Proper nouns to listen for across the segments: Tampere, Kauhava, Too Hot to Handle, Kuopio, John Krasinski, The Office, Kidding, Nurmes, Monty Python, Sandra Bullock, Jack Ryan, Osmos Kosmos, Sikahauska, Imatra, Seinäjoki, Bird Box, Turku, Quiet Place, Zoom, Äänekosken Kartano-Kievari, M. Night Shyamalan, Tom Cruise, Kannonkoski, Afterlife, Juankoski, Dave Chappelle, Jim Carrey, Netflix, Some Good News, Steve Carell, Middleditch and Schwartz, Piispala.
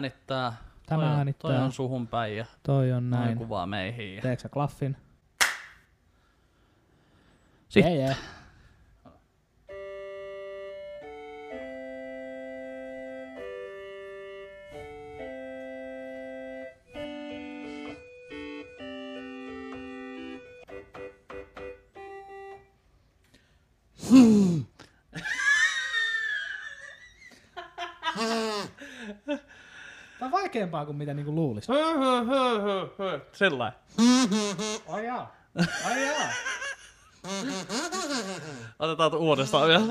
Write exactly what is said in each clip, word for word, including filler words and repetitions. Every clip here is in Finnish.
äänittää. Tämä toi, äänittää. Toi on suhun päin ja toi on näin. Kuvaa meihin. Teetkö sä klaffin? Sitten. Ei, ei. Tämä on vaikeampaa kuin mitä niinku luulisi. Sellainen. Ai jaa. Ai jaa. Otetaan uudestaan vielä.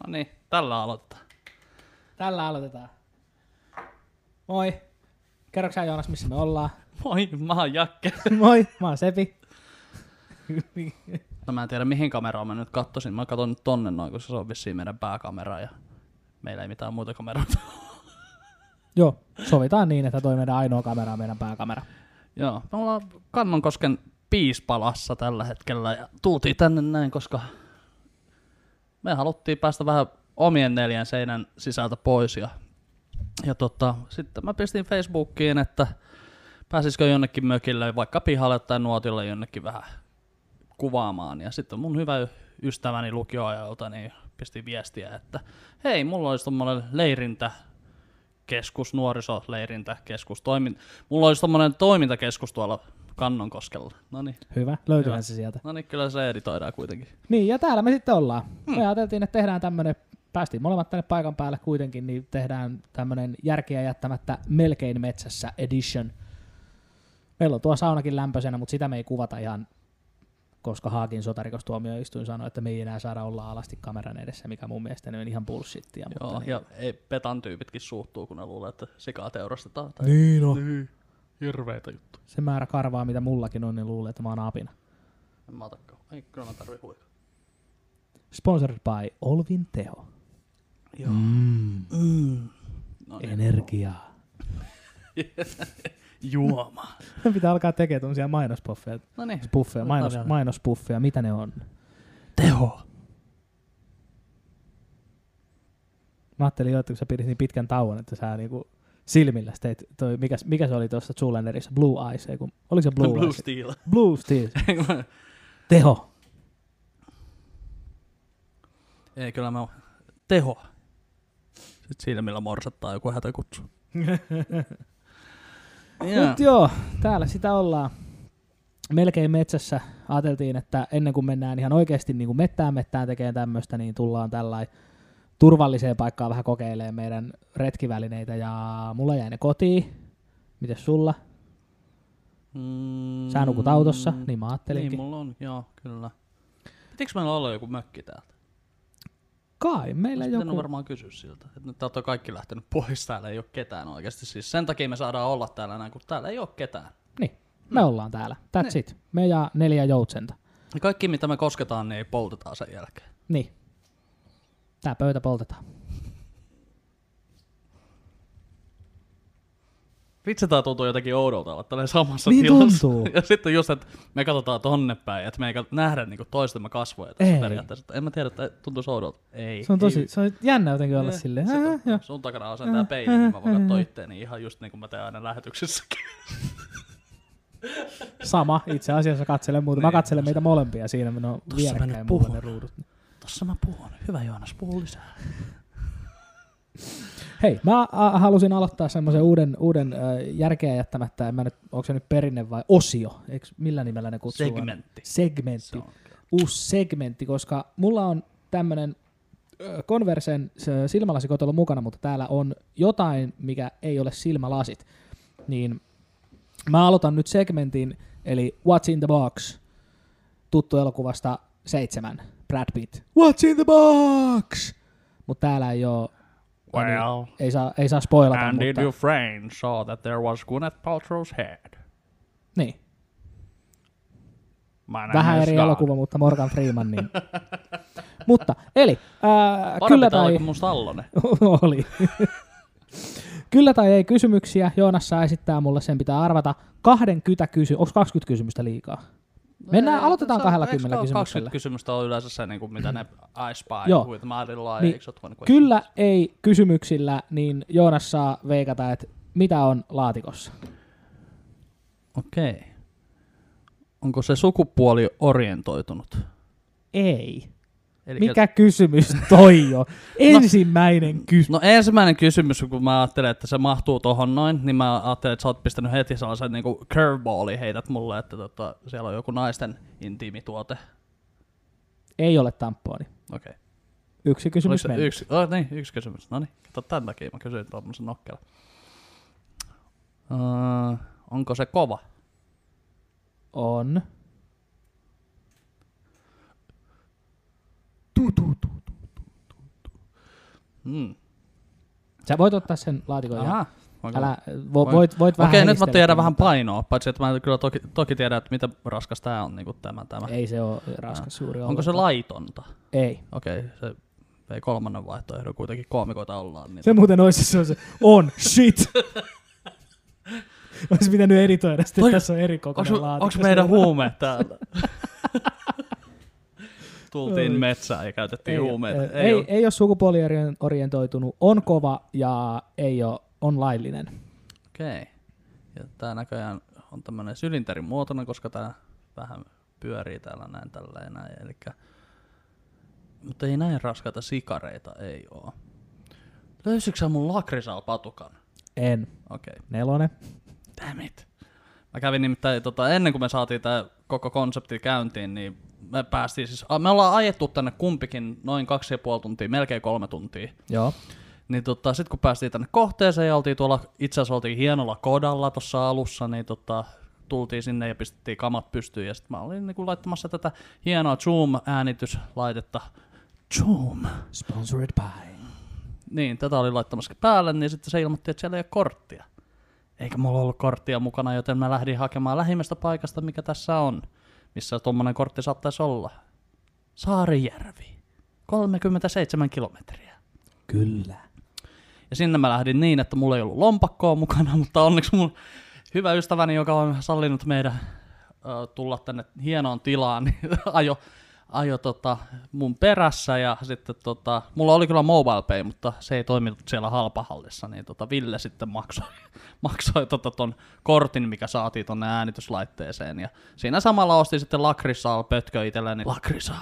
No niin, tällä aloitetaan. Tällä aloitetaan. Moi. Kerroks sä Joonas, missä me ollaan? Moi, mä oon Jakke. Moi, mä oon Sepi. No, mä en tiedä mihin kameraan mä nyt kattosin. Mä katon nyt tonne noin, koska se on vissiin meidän pääkamera ja meillä ei mitään muuta kameroita. Joo, sovitaan niin, että toi meidän ainoa kamera on meidän pääkamera. Joo, me ollaan Kannonkosken Piispalassa tällä hetkellä ja tultiin tänne näin, koska me haluttiin päästä vähän omien neljän seinän sisältä pois ja, ja tota, sitten mä pistin Facebookiin, että pääsisikö jonnekin mökille, vaikka pihalle tai nuotille jonnekin vähän kuvaamaan. Ja sitten mun hyvä ystäväni lukioajalta niin pisti viestiä, että hei, mulla olisi tommonen leirintäkeskus, nuorisoleirintäkeskus. Toimi- mulla olisi tommonen toimintakeskus tuolla Kannonkoskella. Noniin. Hyvä, löytyyhän se sieltä. No niin, kyllä se editoidaan kuitenkin. Niin, ja täällä me sitten ollaan. Hmm. Me ajateltiin, että tehdään tämmönen, päästiin molemmat tänne paikan päälle kuitenkin, niin tehdään tämmönen järkeä jättämättä melkein metsässä edition. Meillä on tuo saunakin lämpöisenä, mutta sitä me ei kuvata ihan, koska Haagin sotarikostuomioistuin sanoi, että me ei enää saada olla alasti kameran edessä, mikä mun mielestä on ihan bullshittia. Joo, mutta ja niin. Ei, Petan tyypitkin suuttuu, kun ne luulee, että sikaa teurastetaan. Tai niin on. Niin. Hirveitä juttuja. Se määrä karvaa, mitä mullakin on, niin luulee, että mä oon apina. En mä otakaan. Ei, kyllä mä tarvii huikaa. Sponsored by Olvin Teho. Joo. Mm. Mm. No niin. Energiaa. Juoma. Pitää alkaa tekemään tuollaisia mainospuffeja. No niin. Puffeja, mainos, mainospuffeja. Mitä ne on? Teho. Mä ajattelin jo, että kun sä pidit niin pitkän tauon, että sä niinku silmillä teit toi, mikä, mikä se oli tuossa Zoolanderissa? Blue Eyes, ei kun, oliko se Blue, Blue Eyes? Steel. Blue Steel. Teho. Ei, kyllä mä oon. Teho. Sitten silmillä morsattaa joku hätäkutsu. Yeah. Mut joo, täällä sitä ollaan melkein metsässä. Ajateltiin, että ennen kuin mennään ihan oikeasti niin kuin mettään mettään tekemään tämmöistä, niin tullaan tällainen turvalliseen paikkaan vähän kokeilemaan meidän retkivälineitä. Ja mulla jäi ne kotiin. Mites sulla? Mm, Sä nukut autossa, niin mä ajattelinkin. Niin mulla on, joo, kyllä. Pitikö meillä olla joku mökki täältä? Kai, meillä joku. Sitten on varmaan kysyä siltä, että nyt täältä on kaikki lähtenyt pois, täällä ei ole ketään oikeasti. Siis sen takia me saadaan olla täällä enää, kun täällä ei ole ketään. Niin, me hmm. ollaan täällä. That's niin. It. Me ja neljä joutsenta. Ja kaikki mitä me kosketaan, niin ei poltetaan sen jälkeen. Niin. Tää pöytä poltetaan. Vitsi, tää tuntuu jotenkin oudolta olla tälleen samassa niin tilassa. Tuntuu. Ja sitten just, että me katsotaan tonne päin, että me ei nähdä niinku toistemme kasvoja tässä periaatteessa. En mä tiedä, että tuntuu oudolta. Ei. Se on tosi, ei. Se on jännä jotenkin olla silleen. Sitten on, sun takana on sen tää peili, niin mä voin katsoa itteeni ihan just niin kuin mä teen aina lähetyksessäkin. Sama, itse asiassa katselen muuta. Niin, mä katselen meitä molempia siinä, me on vierekkäin mulle ne ruudut. Tossa mä puhun. Hyvä Joonas, puhu lisää. Hei, mä halusin aloittaa semmoisen uuden, uuden järkeä jättämättä, en mä nyt, onko se nyt perinne vai osio, eikö millä nimellä ne kutsuu? Segmentti. Segmentti, uusi segmentti, koska mulla on tämmönen Conversen silmälasikotelo mukana, mutta täällä on jotain, mikä ei ole silmälasit, niin mä aloitan nyt segmentin, eli What's in the Box, tuttu elokuvasta seitsemän, Brad Pitt, What's in the Box, mutta täällä ei ole. Well, ei saa, ei saa spoilata, and did your friend saw that there was Gwyneth Paltrow's head? Niin. Vähän eri elokuva, mutta Morgan Freemanin. Mutta, eli... Äh, kyllä tai... kuin mun Sallonen. Oli. Kyllä tai ei kysymyksiä. Joonas saa esittää mulle, sen pitää arvata. kaksikymmentä kysymystä. Onko kaksikymmentä kysymystä liikaa? No mennään, ei, aloitetaan kaksikymmentä kysymyksellä. kaksikymmentä kysymystä on yleensä se, niin kuin, mitä ne I Spy with Martin Lai, niin, kyllä ei kysymyksillä, niin Joonas saa veikata, että mitä on laatikossa. Okei. Okay. Onko se sukupuoli orientoitunut? Ei. Elikkä... Mikä kysymys toi on? Ensimmäinen no, kysymys. No ensimmäinen kysymys, kun mä ajattelin, että se mahtuu tohon noin, niin mä ajattelin, että sä oot pistänyt heti sellaisen niin kuin curveballi heität mulle, että tota, siellä on joku naisten intiimituote. Ei ole tamponi. Okei. Okay. Yksi kysymys meni. Yksi, oh, niin, yksi kysymys. No niin, kato tämän takia mä kysyin tommosen nokkelan. Uh, onko se kova? On. Mm. Sä voit ottaa sen laatikon. Aha, ja älä, voit, voit, voit vähän okei, nyt mä tiedän vähän painoa, paitsi että mä kyllä toki, toki tiedän, että mitä raskas tää on. Niin kuin tämä, tämä. Ei se ole raskas suuri. Onko se laitonta? Ei. Okei, se ei kolmannen vaihtoehdo, kuitenkin koomikoita ollaan. Niin se muuten olisi se on se, on, shit! Olisi pitänyt editoida sitten, että tässä on eri kokoinen laatikko. Onko meidän huume täällä? Tultiin metsään ja käytettiin ei, huumeita. Ei, ei, ole. ei ole sukupuoliorientoitunut, on kova ja ei ole, on laillinen. Okei. Ja tää näköjään on tämmönen sylinterin muotoinen, koska tää vähän pyörii täällä näin tällä ja näin. Elikkä... Mutta ei näin raskaita sikareita ei oo. Löysitkö sä mun lakrisal patukan? En. Okei. Nelonen. Damn it. Mä kävin nimittäin, tota, ennen kuin me saatiin tää koko konsepti käyntiin, niin me päästiin siis, me ollaan ajettu tänne kumpikin noin kaksi ja puoli tuntia, melkein kolme tuntia. Joo. Niin tota, sit kun päästiin tänne kohteeseen ja oltiin tuolla, itse asiassa oltiin hienolla kodalla tuossa alussa, niin tota, tultiin sinne ja pistettiin kamat pystyyn. Ja sit mä olin niinku laittamassa tätä hienoa Zoom-äänityslaitetta. Zoom. Sponsored by. Niin, tätä oli laittamassa päälle, niin sitten se ilmoitti, että siellä ei ole korttia. Eikä mulla ollut korttia mukana, joten mä lähdin hakemaan lähimmästä paikasta, mikä tässä on. Missä tuommoinen kortti saattaisi olla? Saarijärvi. kolmekymmentäseitsemän kilometriä. Kyllä. Ja sinne mä lähdin niin, että mulla ei ollut lompakkoa mukana, mutta onneksi mun hyvä ystäväni, joka on sallinut meidän ö, tulla tänne hienoon tilaan, niin ajo, ajo tota, mun perässä. Ja sitten tota, mulla oli kyllä mobile pay, mutta se ei toiminut siellä halpahallissa, niin tota, Ville sitten maksoi. maksoi tota ton kortin, mikä saatiin tonne äänityslaitteeseen, ja siinä samalla ostin sitten lakrisal pötkö itselleni. Lakrisal.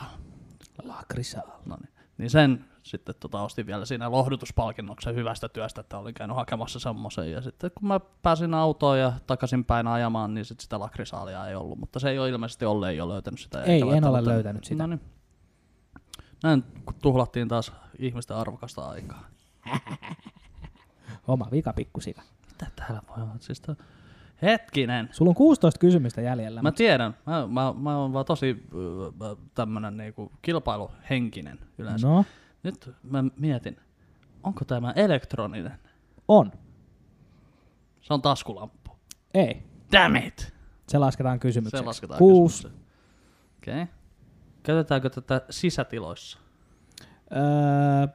Lakrisal. No niin. Niin sen sitten tota ostin vielä siinä lohdutuspalkinnoksen hyvästä työstä, että olin käynyt hakemassa semmoisen, ja sitten kun mä pääsin autoon ja takaisinpäin ajamaan, niin sit sitä lakrisaalia ei ollut, mutta se ei ole ilmeisesti ollut, ei ole löytänyt sitä. Ei, en ole löytänyt sitä. No niin. Näin tuhlattiin taas ihmisten arvokasta aikaa. Oma vika pikkusika. Täällä voi olla. Siis to... Hetkinen. Sulla on kuusitoista kysymystä jäljellä. Mä mutta... tiedän. Mä, mä, mä oon vaan tosi äh, tämmönen niinku kilpailuhenkinen yleensä. No. Nyt mä mietin, onko tämä elektroninen? On. Se on taskulamppu. Ei. Damn it! Se lasketaan kysymykseksi. Se lasketaan kuusi. Kysymykseksi. Okei. Okay. Käytetäänkö tätä sisätiloissa? Öö,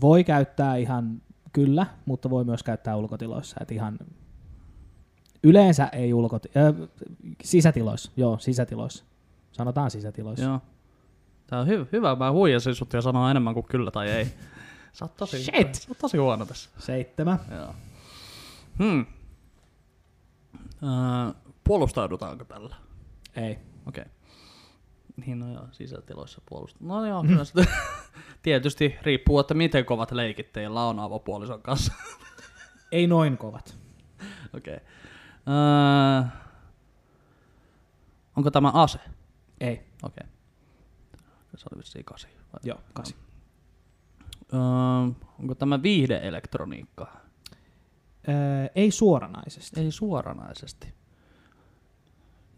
voi käyttää ihan... Kyllä, mutta voi myös käyttää ulkotiloissa, että ihan yleensä ei ulkot äh, sisätiloissa. Joo, sisätiloissa. Sanotaan sisätiloissa. Joo. Tää on hy- hyvä, mä huijasin sut ja sanoa enemmän kuin kyllä tai ei. Sä oot tosi, sä oot tosi huono tässä. Seitsemän. Joo. Hmm. Äh, puolustaudutaanko tällä? Ei. Okei. Okay. Niin, no joo, sisätiloissa puolustus. No joo, kyllä sitä tietysti riippuu, että miten kovat leikit teillä on avopuolison kanssa. Ei noin kovat. Okei. Okay. Öö, onko tämä ase? Ei. Okei. Okay. Se oli vissiin kasi. Vai? Joo, kasi. Öö, onko tämä viihdeelektroniikka? Öö, ei suoranaisesti. Ei suoranaisesti.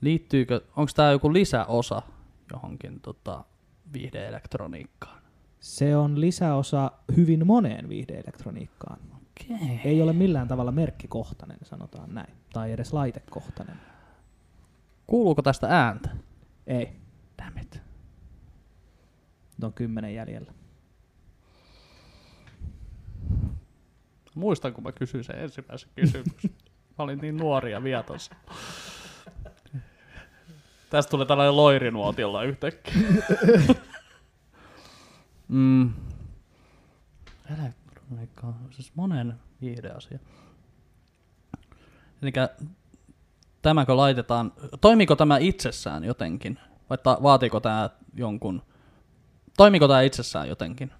Liittyykö, onko tämä joku lisäosa johonkin tota, viihdeelektroniikkaan? Se on lisäosa hyvin moneen viihdeelektroniikkaan. Okei. Ei ole millään tavalla merkkikohtainen, sanotaan näin, tai edes laitekohtainen. Kuuluuko tästä ääntä? Ei. Damn it. Nyt on kymmenen jäljellä. Muistan, kun mä kysyin sen ensimmäisen kysymyksen. Mä olin niin nuoria vielä tossa. Tästä tulee tällainen loirinuotilla yhtäkkiä. mm. Elektroniikka on siis monen viihdeasia. Elikkä tämäkö laitetaan, toimiko tämä itsessään jotenkin? Vai ta, vaatiiko tämä jonkun, toimiko tämä itsessään jotenkin?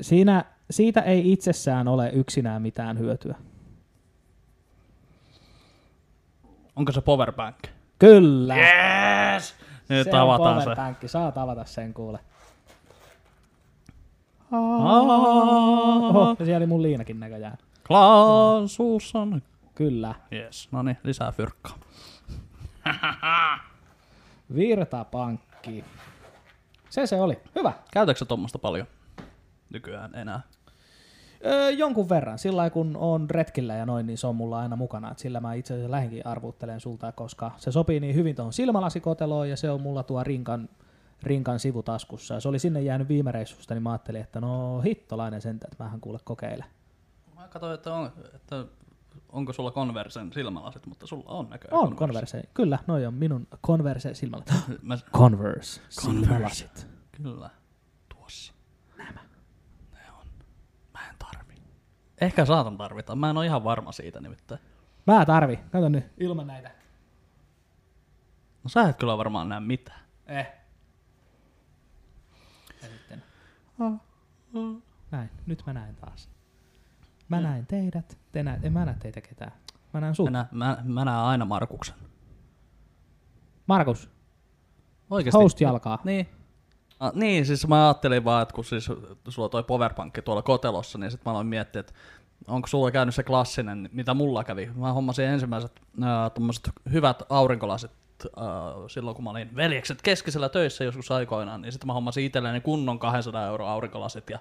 Siinä, siitä ei itsessään ole yksinään mitään hyötyä. Onko se powerbank? Kyllä! Yes! Nyt se on powerbank, se. Saat avata sen kuule. Oho, siellä oli mun liinakin näköjään. Klaasuusson. Kyllä. Yes. No niin, lisää fyrkkaa. Virtapankki. Se se oli. Hyvä. Käytätkö sä tuommoista paljon nykyään enää? Öö, jonkun verran. Sillä kun on retkillä ja noin, niin se on mulla aina mukana. Et sillä mä itse asiassa lähinkin arvuuttelen sulta, koska se sopii niin hyvin tuohon silmälasi-koteloon ja se on mulla tuo rinkan, rinkan sivutaskussa. Ja se oli sinne jäänyt viime reissusta, niin mä ajattelin, että no hittolainen sentä, että mähän kuule kokeile. Mä katsoin, että on... Että onko sulla Conversen silmälasit, mutta sulla on näköjään. On Converse, kyllä, noi on minun Converse silmälasit. Converse silmälasit. Kyllä, tuossa. Nämä. Ne on. Mä en tarvi. Ehkä saatan tarvita, mä en oo ihan varma siitä nimittäin. Mä tarvi, kato nyt, ilman näitä. No sä et kyllä varmaan näe mitään. Eh. Ja sitten. Näin, nyt mä näen taas. Mä näen teidät, te näet, en mä näe teitä ketään. Mä näen sut. Mä, nä, mä, mä näen aina Markuksen. Markus, oikeesti? Host jalkaa. Niin. A, niin, siis mä ajattelin vaan, että kun siis sulla toi powerpankki tuolla kotelossa, niin sit mä aloin miettiä, että onko sulla käynyt se klassinen, mitä mulla kävi. Mä hommasin ensimmäiset äh, tommoset hyvät aurinkolasit äh, silloin, kun mä olin veljekset keskisellä töissä joskus aikoinaan, niin sit mä hommasin itselleni kunnon kaksisataa euroa aurinkolasit ja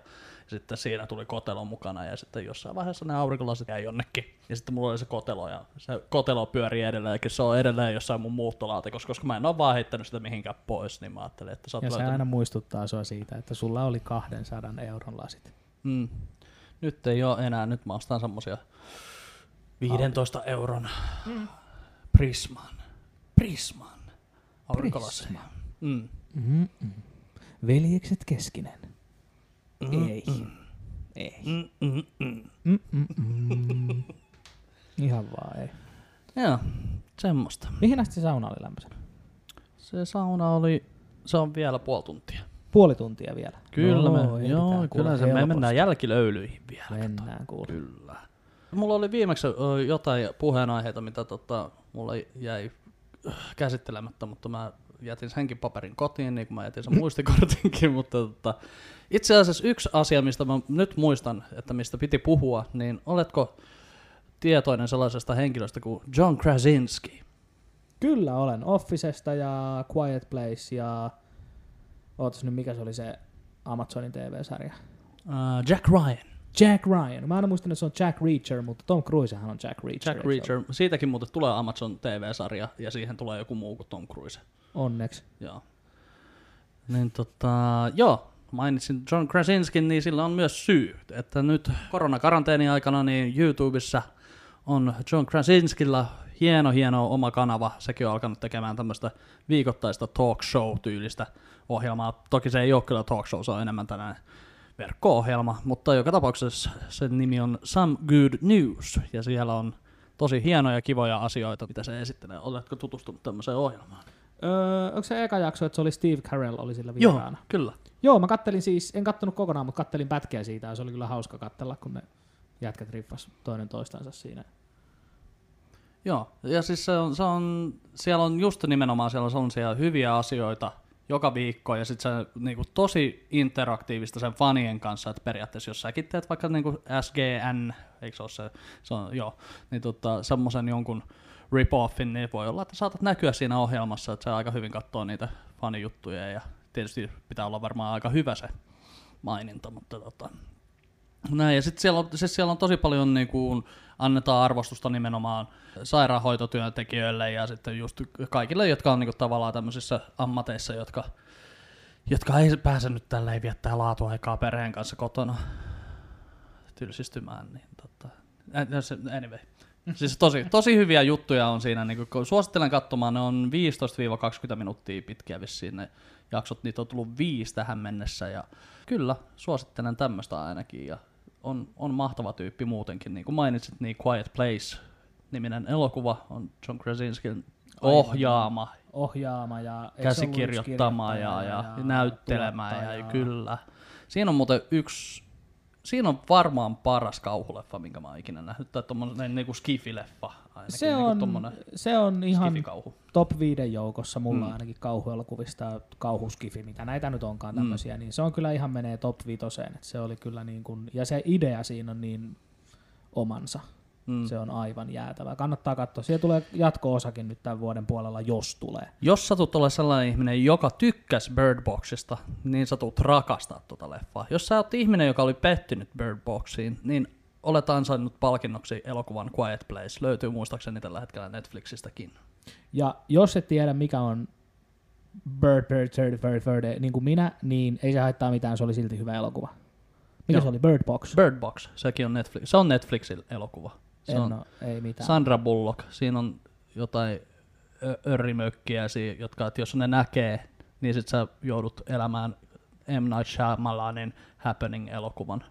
sitten siinä tuli kotelo mukana ja sitten jossain vaiheessa ne aurinkolasit jäi jonnekin. Ja sitten mulla oli se kotelo ja se kotelo pyörii edelleen, ja se on edelleen jossain mun muuttolaatikossa, koska mä en ole vaan heittänyt sitä mihinkään pois, niin mä ajattelin, että sä oot ja löytänyt... se aina muistuttaa sua siitä, että sulla oli kahdensadan euron lasit. Mm. Nyt ei oo enää, nyt mä ostan semmosia viidentoista euron mm. Prisman. Prisman. Aurinkolasit. Mm. Mm-hmm. Veljekset keskinen. Mm-mm. Ei. Ei. Mm-mm. Mm-mm. Ihan vaan ei. Joo, semmoista. Mihin asti se sauna oli lämpöisenä? Se sauna oli, se on vielä puoli tuntia. Puoli tuntia vielä? Kyllä, no, me, joo, kyllä se, me mennään jälkilöylyihin vielä. Mennään kuule. Kyllä. Mulla oli viimeksi jotain puheenaiheita, mitä tota, mulla jäi käsittelemättä, mutta mä jätin senkin paperin kotiin, niin kuin mä jätin sen muistikortinkin, mutta tota, itse asiassa yksi asia, mistä mä nyt muistan, että mistä piti puhua, niin oletko tietoinen sellaisesta henkilöstä kuin John Krasinski? Kyllä olen. Officesta ja Quiet Place ja... Ootas nyt, mikä se oli se Amazonin T V-sarja? Uh, Jack Ryan. Jack Ryan. Mä aina muistan, että se on Jack Reacher, mutta Tom Cruisehan on Jack Reacher. Jack Reacher. Siitäkin muuten tulee Amazon T V-sarja ja siihen tulee joku muu kuin Tom Cruise. Onneksi. Joo. Niin tota, joo. Mainitsin John Krasinskin, niin sillä on myös syy, että nyt koronakaranteeni aikana niin YouTubessa on John Krasinskilla hieno hieno oma kanava. Sekin on alkanut tekemään tämmöistä viikoittaista talk show-tyylistä ohjelmaa. Toki se ei ole kyllä talk show, se on enemmän tänään verkko-ohjelma, mutta joka tapauksessa sen nimi on Some Good News, ja siellä on tosi hienoja kivoja asioita, mitä se esittelee. Oletko tutustunut tämmöiseen ohjelmaan? Öö, onko se eka jakso, että se oli Steve Carell oli sillä vieraana? Joo, kyllä. Joo, mä kattelin siis, en kattonut kokonaan, mutta kattelin pätkiä siitä, ja se oli kyllä hauska katsella, kun ne jätkät riffas toinen toistansa siinä. Joo, ja siis se on, se on, siellä on just nimenomaan, siellä on sellaisia hyviä asioita joka viikko, ja sitten se on niinku tosi interaktiivista sen fanien kanssa, että periaatteessa jos säkin teet vaikka niinku S G N, eikö se ole se, se on, joo, niin tota, semmoisen jonkun rip-offin, niin voi olla, että saatat näkyä siinä ohjelmassa, että se aika hyvin katsoo niitä fanijuttuja, ja tietysti pitää olla varmaan aika hyvä se maininta, mutta tota, näin. Ja sitten siellä, siis siellä on tosi paljon niin kuin, annetaan arvostusta nimenomaan sairaanhoitotyöntekijöille ja sitten just kaikille, jotka on niin kuin, tavallaan tämmöisissä ammateissa, jotka jotka ei pääse nyt tälleen viettää laatuaikaa perheen kanssa kotona tylsistymään. Niin totta. Anyway. Siis tosi, tosi hyviä juttuja on siinä. Niin kun suosittelen katsomaan, ne on viisitoista kaksikymmentä minuuttia pitkiä vissiin ne jaksot. Niitä on tullut viisi tähän mennessä. Ja kyllä, suosittelen tämmöistä ainakin. Ja on, on mahtava tyyppi muutenkin. Niin kuin mainitsit, niin Quiet Place-niminen elokuva on John Krasinskin ohjaama. Ohjaama ja käsikirjoittama ja, ja, ja, ja näyttelemä. Ja, ja kyllä. Siinä on muuten yksi... Siinä on varmaan paras kauhuleffa, minkä mä oon ikinä nähnyt, tai tommonen niinku skifileffa ainakin. Se on, niinku se on ihan top viiden joukossa mulla mm. ainakin kauhuelokuvista, kauhuskifi, mitä näitä nyt onkaan tämmösiä, mm. niin se on kyllä ihan menee top viitoseen. Se oli kyllä niin kun, ja se idea siinä on niin omansa, mm. se on aivan jäätävä. Kannattaa katsoa, siellä tulee jatko-osakin nyt tämän vuoden puolella, jos tulee. Jos sä tulet olemaan sellainen ihminen, joka tykkäsi Bird Boxista, niin sä tulet rakastaa tuota leffaa. Jos sä oot ihminen, joka oli pettynyt Bird Boxiin, niin olet ansainnut palkinnoksi elokuvan Quiet Place. Löytyy muistaakseni tällä hetkellä Netflixistäkin. Ja jos et tiedä, mikä on Bird, Bird, Bird, Bird, Bird, niin kuin minä, niin ei se haittaa mitään, se oli silti hyvä elokuva. Mikä Joo. se oli? Bird Box? Bird Box, sekin on Netflix. Se on Netflixin elokuva. Se en on oo, ei mitään. Sandra Bullock, siinä on jotain örrimökkiä, jotka, että jos ne näkee, niin sit sä joudut elämään M. Night Shyamalanin Happening-elokuvan.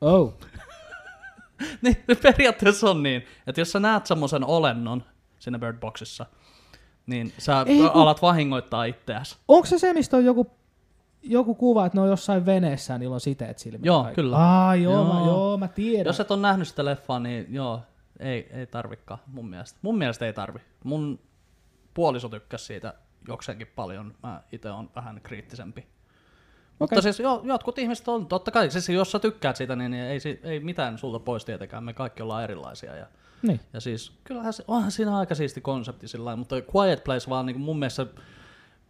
Oh! Niin, periaatteessa on niin, että jos sä näet semmosen olennon siinä Bird Boxissa, niin sä ei, alat kun... vahingoittaa itseäsi. Onko se se, mistä on joku... Joku kuva, että ne on jossain veneessä, niillä on siteet silmillä. Joo, kaikki. Kyllä. Ah, joo, joo. Mä, joo, mä tiedän. Jos et ole nähnyt sitä leffaa, niin joo, ei, ei tarvikaan mun mielestä. Mun mielestä ei tarvi. Mun puoliso tykkäsi siitä jokseenkin paljon. Mä itse oon vähän kriittisempi. Okay. Mutta siis jo, jotkut ihmiset on, totta kai, siis jos sä tykkäät siitä, niin ei, ei mitään sulta pois tietenkään. Me kaikki ollaan erilaisia. Ja, niin. ja siis kyllähän se, onhan siinä aika siisti konsepti sillä, mutta Quiet Place vaan niin mun mielestä...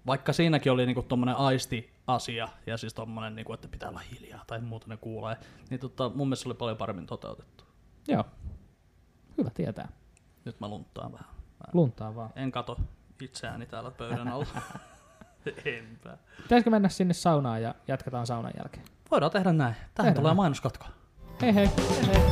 Vaikka siinäkin oli niinku tommonen aisti-asia, ja siis tommonen, niinku, että pitää olla hiljaa tai muuta ne kuulee, niin tota, mun mielestä se oli paljon paremmin toteutettu. Joo. Hyvä tietää. Nyt mä lunttaan vähän. Mä lunttaan vaan. En kato itseäni täällä pöydän alla. Enpä. Pitäisikö mennä sinne saunaan ja jatketaan saunan jälkeen? Voidaan tehdä näin. Tähän tehdään tulee näin. Mainoskatko. Hei hei. hei, hei.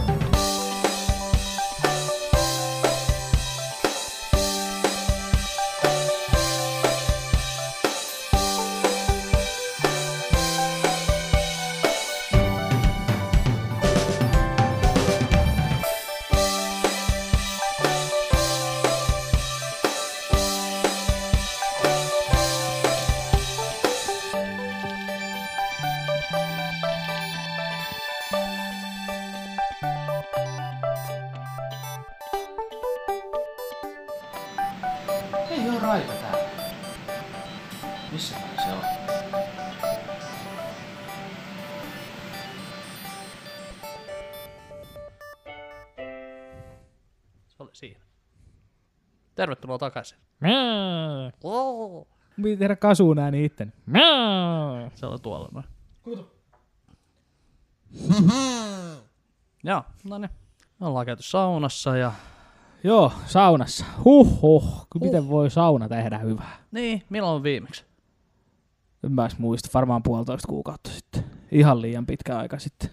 Tervetuloa takaisin. Mää. Oh. Mä piti tehdä kasuun ääni itteni. Mää. Se on tuolla noin. Kutu. Joo, no niin. Me ollaan käyty saunassa ja... Joo, saunassa. Huhhuh. Huh. Miten voi sauna tehdä hyvää? Niin, milloin viimeksi? En mä muista, varmaan puolitoista kuukautta sitten. Ihan liian pitkä aika sitten.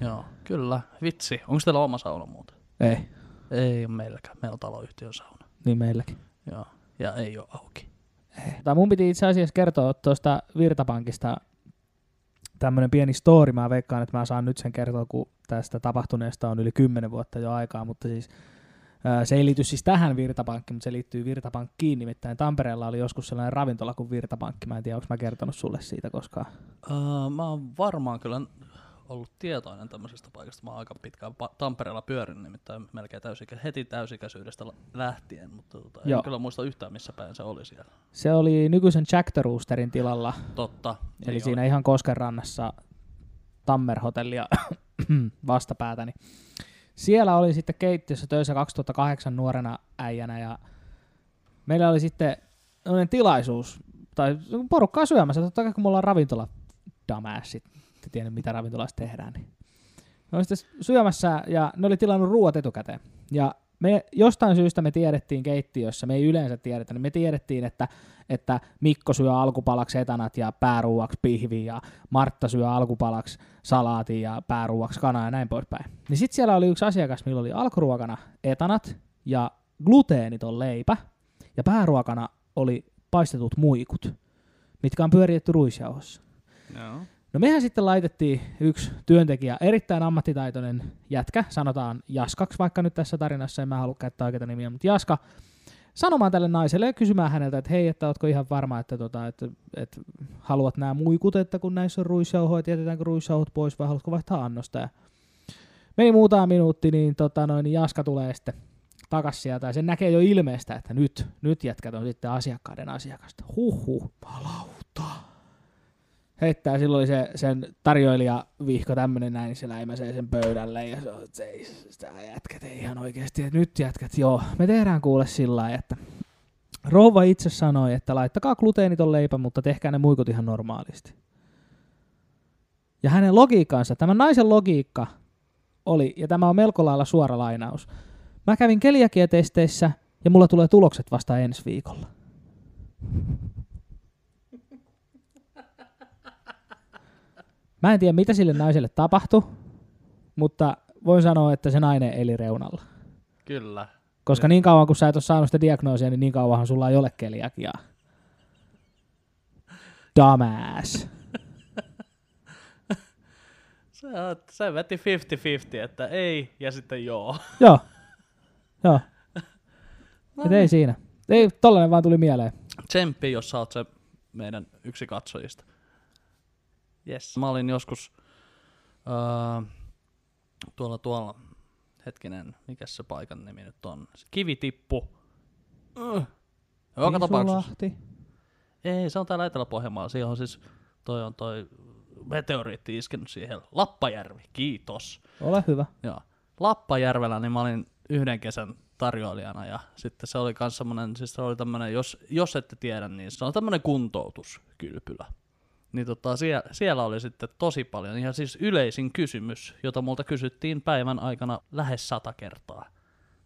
Joo, kyllä. Vitsi. Onko teillä oma sauna muuta? Ei. Ei ole meilläkään. Meillä on taloyhtiön sauna. Niin meilläkin. Joo, ja ei ole auki. Ei. Mun piti itse asiassa kertoa tuosta Virtapankista tämmönen pieni story. Mä veikkaan, että mä saan nyt sen kertoa, kun tästä tapahtuneesta on yli kymmenen vuotta jo aikaa, mutta siis se ei liity siis tähän Virtapankkiin, mutta se liittyy Virtapankkiin. Nimittäin Tampereella oli joskus sellainen ravintola kuin Virtapankki. Mä en tiedä, onko mä kertonut sulle siitä koskaan. Öö, mä oon varmaan kyllä ollut tietoinen tämmöisestä paikasta. Mä oon aika pitkään Tampereella pyörin, nimittäin melkein täysikä, heti täysikäisyydestä lähtien, mutta tota, en kyllä muista yhtään missä päin se oli siellä. Se oli nykyisen Jack the Roosterin tilalla. Totta. Eli siinä ole. Ihan Koskenrannassa Tammer-hotellia vastapäätäni. Siellä oli sitten keittiössä töissä kaksituhattakahdeksan nuorena äijänä ja meillä oli sitten tilaisuus, tai porukkaa syömässä, totta kai kun me ollaan ravintola damässit. Et tiennyt, mitä ravintolassa tehdään. Niin. Ne oli sitten syömässä ja ne oli tilannut ruoat etukäteen. Ja me jostain syystä me tiedettiin keittiössä, me ei yleensä tiedetä, niin me tiedettiin, että, että Mikko syö alkupalaksi etanat ja pääruuaksi pihvi ja Martta syö alkupalaksi salaatin ja pääruuaksi kanaa ja näin poispäin. Niin sitten siellä oli yksi asiakas, millä oli alkuruokana etanat ja gluteeniton leipä ja pääruokana oli paistetut muikut, mitkä on pyöritetty ruisjauhossa. No. No mehän sitten laitettiin yksi työntekijä, erittäin ammattitaitoinen jätkä, sanotaan Jaskaksi vaikka nyt tässä tarinassa, en mä halua käyttää oikeita nimiä, mutta Jaska, sanomaan tälle naiselle ja kysymään häneltä, että hei, että ootko ihan varma, että, tota, että, että haluat nämä muikut, että kun näissä on ruisjauhoja, että jätetäänkö ruisjauhot pois vai haluatko vaihtaa annosta. Ja meni muutama minuutti, niin tota noin, Jaska tulee sitten takas sieltä ja sen näkee jo ilmeestä, että nyt, nyt jätkät on sitten asiakkaiden asiakasta. Huhhuh, palautaa. Heittää, silloin oli se, sen tarjoilijavihko tämmönen näin, se läimäsee sen pöydälle ja se on, että ei, sitä jätkät ei ihan oikeesti, että nyt jätkät, joo, me tehdään kuule sillä lailla, että rouva itse sanoi, että laittakaa gluteeniton leipä, mutta tehkää ne muikut ihan normaalisti. Ja hänen logiikkaansa, tämän naisen logiikka oli, ja tämä on melko lailla suora lainaus, mä kävin keliakiatesteissä ja mulla tulee tulokset vasta ensi viikolla. Mä en tiedä, mitä sille naiselle tapahtui, mutta voin sanoa, että se nainen eli reunalla. Kyllä. Koska niin kauan, kun sä et ole saanut sitä diagnoosia, niin niin kauanhan sulla ei ole keliakiaa. Dumbass. sä, sä väti viisikymmentä viisikymmentä, että ei ja sitten joo. joo. Joo. No. Et ei siinä. Ei, tollainen vaan tuli mieleen. Tsemppi, jos sä oot se meidän yksi katsojista. Yes. Mä olin joskus öö, tuolla tuolla, hetkinen, mikä se paikan nimi nyt on? Se Kivitippu. Öö. Joka tapauksessa. Ei, se on täällä Etelä-Pohjanmaalla. Siihen on siis, toi on toi meteoriitti iskenyt siihen. Lappajärvi, kiitos. Ole hyvä. Joo. Lappajärvellä niin mä olin yhden kesän tarjoilijana ja sitten se oli kans semmonen, siis se oli tämmönen, jos, jos ette tiedä, niin se on tämmönen kuntoutuskylpylä. Niin tota, siellä, siellä oli sitten tosi paljon, ihan siis yleisin kysymys, jota multa kysyttiin päivän aikana lähes sata kertaa,